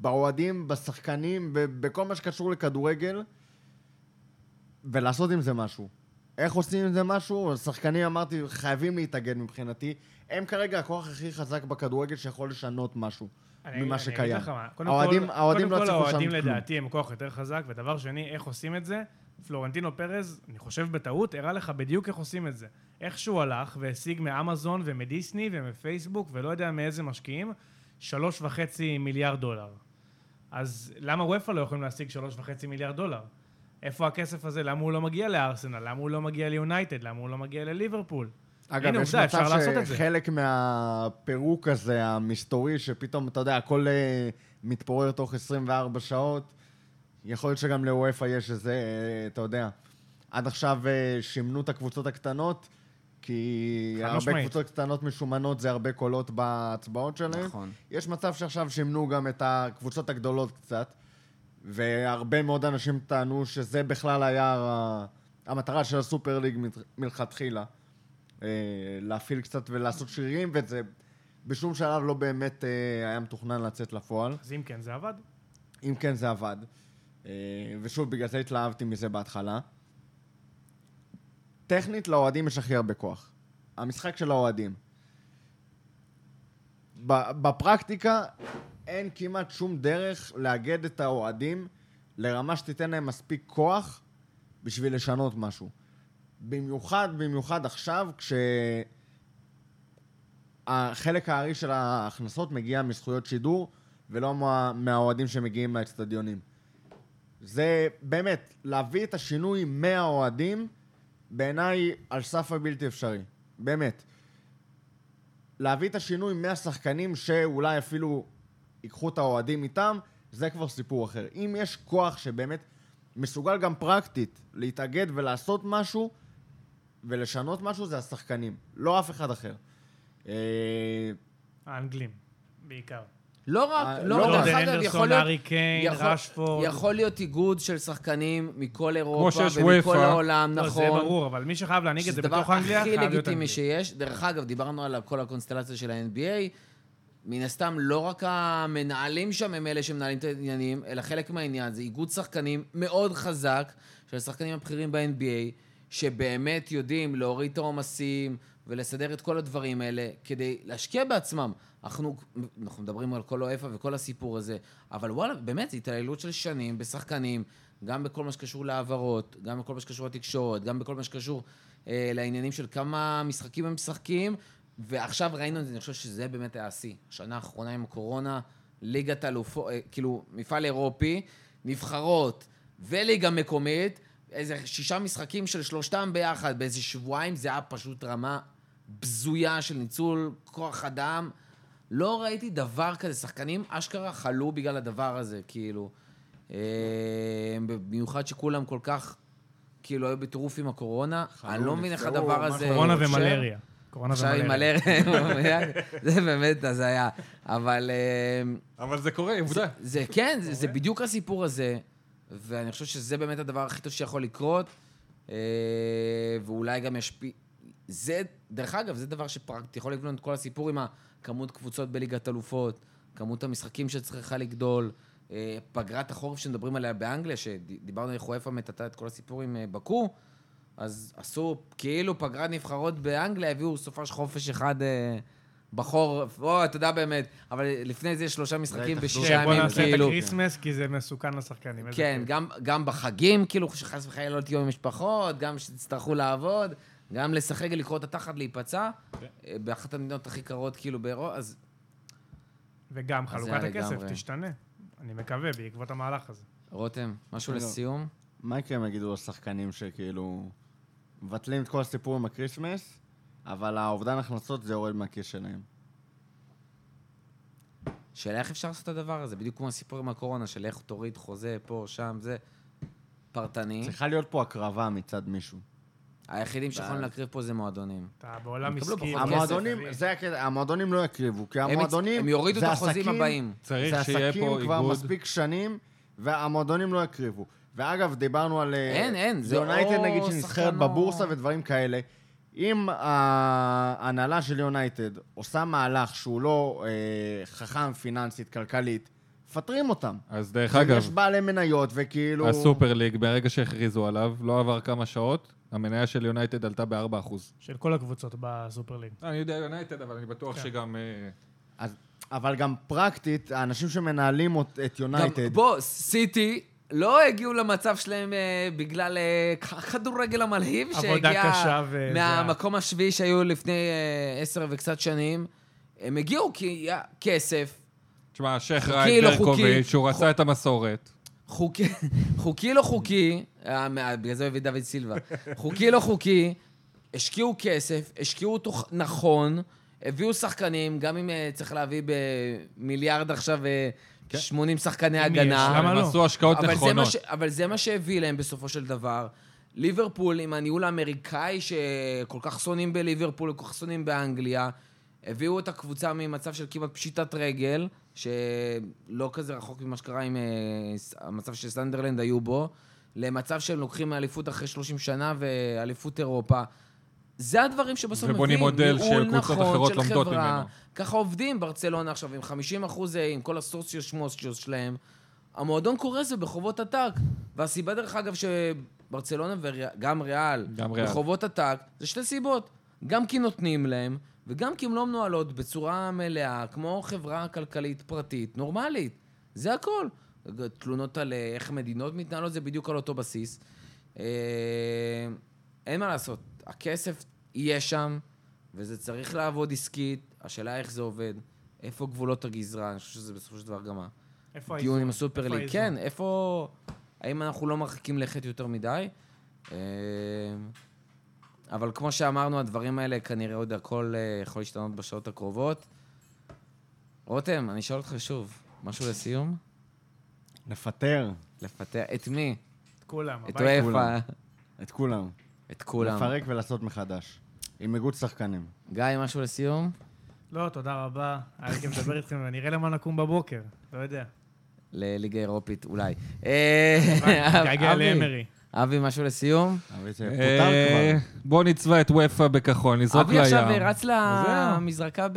באוהדים, בשחקנים, בכל מה שקשור לכדורגל, ולעשות עם זה משהו. איך עושים עם זה משהו? השחקנים, אמרתי, חייבים להתאגד מבחינתי. הם כרגע הכוח הכי חזק בכדורגל שיכול לשנות משהו. ממה שקיים. האוהדים לא הצליחו שם. האוהדים לדעתי הם כוח יותר חזק, ודבר שני, איך עושים את זה? פלורנטינו פרז, אני חושב בטעות, הראה לך בדיוק איך עושים את זה. איך שהוא הלך והשיג מאמזון ומדיסני ומפייסבוק, ולא יודע מאיזה משקיעים, שלוש וחצי מיליארד דולר. אז למה וופא לא יכולים להשיג שלוש וחצי מיליארד דולר? איפה הכסף הזה? למה הוא לא מגיע לארסנל? למה הוא לא מגיע ליונייטד? למה הוא לא מגיע לליברפול? אגב, יש מצב שחלק מהפירוק הזה, המסתורי, שפתאום, אתה יודע, הכל מתפורר תוך עשרים וארבע שעות, יכול להיות שגם לוופא יש איזה, אתה יודע, עד עכשיו שימנו את הקבוצות הקטנות, כי הרבה קבוצות קטנות משומנות, זה הרבה קולות בהצבעות שלהם. יש מצב שעכשיו שימנו גם את הקבוצות הגדולות קצת, והרבה מאוד אנשים טענו שזה בכלל היה המטרה של הסופר ליג מלכתחילה. להפעיל קצת ולעשות שירים, וזה בשום שלב לא באמת היה מתוכנן לצאת לפועל. אז אם כן זה עבד? אם כן זה עבד. ושוב, בגלל זה התלהבתי מזה בהתחלה. טכנית, לאוהדים יש הכי הרבה כוח. המשחק של האוהדים. בפרקטיקה אין כמעט שום דרך לאגד את האוהדים לרמה שתיתן להם מספיק כוח בשביל לשנות משהו. במיוחד, במיוחד עכשיו, כשהחלק הערי של ההכנסות מגיע מזכויות שידור, ולא מהאוהדים שמגיעים לאצטדיונים. זה באמת, להביא את השינוי מהאוהדים, בעיניי על סף הבלתי אפשרי. באמת. להביא את השינוי מהשחקנים שאולי אפילו ייקחו את האוהדים איתם, זה כבר סיפור אחר. אם יש כוח שבאמת מסוגל גם פרקטית להתאגד ולעשות משהו, ולשנות משהו, זה השחקנים. לא אף אחד אחר. האנגלים, בעיקר. לא רק, לא רק. ג'ורדן הנדרסון, הארי קיין, רשפורד. יכול להיות איגוד של שחקנים מכל אירופה ומכל העולם, נכון. זה ברור, אבל מי שחייב להניג את זה בתוך אנגליה, חייב להיות אנגליה. זה הדבר הכי לגיטימי שיש. דרך אגב, דיברנו על כל הקונסטלציה של ה-אן בי איי, מן הסתם לא רק המנהלים שם הם אלה שמנהלים את העניינים, אלא חלק מהעניין זה איגוד שחקנים מאוד חזק של השחקנים הבכירים ב-אן בי איי, שבאמת יודעים להוריד את העומסים ולסדר את כל הדברים האלה כדי להשקיע בעצמם. אנחנו, אנחנו מדברים על כל אופה וכל הסיפור הזה, אבל וואלה, באמת זה התעללות של שנים בשחקנים, גם בכל מה שקשור לעברות, גם בכל מה שקשור לתקשורת, גם בכל מה שקשור אה, לעניינים של כמה משחקים הם משחקים, ועכשיו ראינו את זה, אני חושב שזה באמת היה עשי. השנה האחרונה עם הקורונה, ליגת אלופות, כאילו מפעל אירופי, נבחרות וליגה מקומית, איזה שישה משחקים של שלושתם ביחד, באיזה שבועיים זה היה פשוט רמה בזויה של ניצול כוח אדם. לא ראיתי דבר כזה, שחקנים אשכרה חלו בגלל הדבר הזה, כאילו. במיוחד שכולם כל כך, כאילו, היו בטירוף עם הקורונה. אני לא מבין איך הדבר הזה... קורונה ומלריה. עכשיו עם מלריה, זה באמת אז היה, אבל... אבל זה קורה, עובדה. כן, זה בדיוק הסיפור הזה, ואני חושב שזה באמת הדבר הכי טוב שיכול לקרות, ואולי גם ישפיע... זה, דרך אגב, זה דבר שפרקטי יכול לגלון את כל הסיפור עם הכמות קבוצות בליגת אלופות, כמות המשחקים שצריכה לגדול, פגרת החורף שמדברים עליה באנגליה, שדיברנו על חואפה מטטה את כל הסיפור עם בקו, אז עשו כאילו פגרת נבחרות באנגליה, הביאו סופש חופש אחד בחור, או, אתה יודע באמת, אבל לפני זה יש שלושה משחקים בשני ימים, כאילו... שבוא נעשה את הקריסמס, כי זה מסוכן לשחקנים. כן, גם בחגים, כאילו, שחס וחלילה לא תהיו עם משפחות, גם שתצטרכו לעבוד, גם לשחק, לקרוא את התחת, להיפצע, באחת המדינות הכי קרות, כאילו, באירופה, אז... וגם חלוקת הכסף תשתנה. אני מקווה, בעקבות המהלך הזה. רותם, משהו לסיום? מה יקרה אם יגידו השחקנים שכאילו... מבטלים את כל הסיפור עם הקריסמס, אבל האובדן הכנסות זה יורד מהכיס שלהם. שאלה איך אפשר לעשות את הדבר הזה? בדיוק כמו הסיפור עם הקורונה, של איך תוריד חוזה פה, שם, זה פרטני. צריכה להיות פה הקרבה מצד מישהו. היחידים שיכולים להקריב פה זה מועדונים. אתה בעולם עסקי. המועדונים לא יקריבו, כי המועדונים... הם יורידו את החוזים הבאים. זה עסקים כבר מספיק שנים, והמועדונים לא יקריבו. ואגב, דיברנו על... אין, אין. זה יונייטד, נגיד, שנסחרת בבורסה ודברים כאלה. אם ההנהלה של יונייטד עושה מהלך שהוא לא חכם, פיננסית, כלכלית, פטרים אותם. אז דרך אגב... יש בעלי מניות וכאילו... הסופר ליג, ברגע שהכריזו עליו, לא עבר כמה שעות, המניה של יונייטד עלתה ב-ארבעה אחוז. של כל הקבוצות בסופר ליג. אני יודע יונייטד, אבל אני בטוח שגם... אבל גם פרקטית, האנשים שמנהלים את יונייטד... בוא, סיטי... לא הגיעו למצב שלהם בגלל כדורגל המלהיב שהגיע מהמקום השביעי שהיו לפני עשר וקצת שנים. הם הגיעו כי כסף. תשמע, שייח ראאד ברקוביץ' שהוא רצה את המסורת. חוקי לא חוקי, בגלל זה הביא דוד סילבה. חוקי לא חוקי, השקיעו כסף, השקיעו אותו נכון, הביאו שחקנים, גם אם צריך להביא במיליארד עכשיו... שמונים שחקני הגנה. הם עשו השקעות נכונות. אבל זה מה שהביא להם בסופו של דבר. ליברפול, עם הניהול האמריקאי, שכל כך שונאים בליברפול, כל כך שונאים באנגליה, הביאו את הקבוצה ממצב של כמעט פשיטת רגל, שלא כזה רחוק ממה שקרה עם המצב שסנדרלנד היו בו, למצב שהם לוקחים מאליפות אחרי שלושים שנה ואליפות אירופה. זה הדברים שבסוף מביאים, ניהול נכון של חברה, ככה עובדים ברצלונה עכשיו, עם חמישים אחוז, עם כל הסוציוס שמוסיוס שלהם, המועדון קורס בחובות עתק, והסיבה דרך אגב שברצלונה וגם ריאל, בחובות עתק, זה שתי סיבות, גם כי נותנים להם, וגם כי הם לא מנוהלות בצורה מלאה, כמו חברה כלכלית פרטית, נורמלית, זה הכל. תלונות על איך מדינות מתנהלות, זה בדיוק על אותו בסיס. אין מה לעשות. הכסף יהיה שם, וזה צריך לעבוד עסקית, השאלה איך זה עובד, איפה גבולות הגזרה, אני חושב שזה בסופו של דבר גם הדיון עם הסופר ליג, כן, איפה, האם אנחנו לא מרחיקים לכת יותר מדי, אבל כמו שאמרנו, הדברים האלה כנראה עוד הכל יכול להשתנות בשעות הקרובות. רותם, אני אשאל אותך שוב, משהו לסיום? לפטר. לפטר, את מי? את כולם. את וופא. את כולם. את כולם. לפרק ולעשות מחדש. עם איגוד שחקנים. גיא, משהו לסיום? לא, תודה רבה. אני גם מדבר איתכם, ואני אראה למה נקום בבוקר. לא יודע. לליגה אירופית, אולי. גיא לאמרי. אבי, משהו לסיום? אבי, זה פותר כבר. בוא נצבע את וופא בכחול, נזרוק לים. אבי עכשיו רץ למזרקה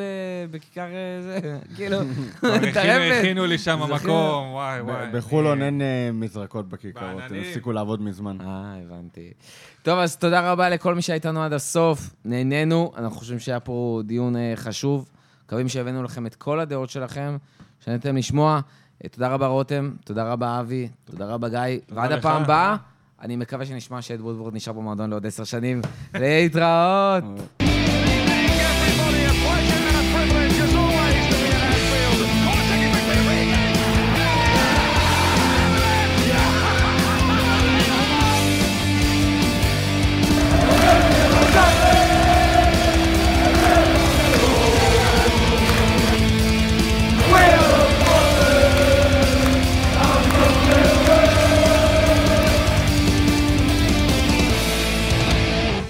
בכיכר זה, כאילו, תרפת. הכינו לי שם המקום, וואי, וואי. בחולון אין מזרקות בכיכרות, הפסיקו לעבוד מזמן. אה, הבנתי. טוב, אז תודה רבה לכל מי שהייתנו עד הסוף. נהנינו, אנחנו חושבים שהיה פה דיון חשוב. מקווים שהבאנו לכם את כל הדעות שלכם, שנתתם לשמוע. תודה רבה רותם, תודה רבה אבי, תודה רבה גיא. ועד הפעם הבאה. אני מקווה שנשמע שאד וודוורד נשאר במועדון לעוד עשר שנים. להתראות!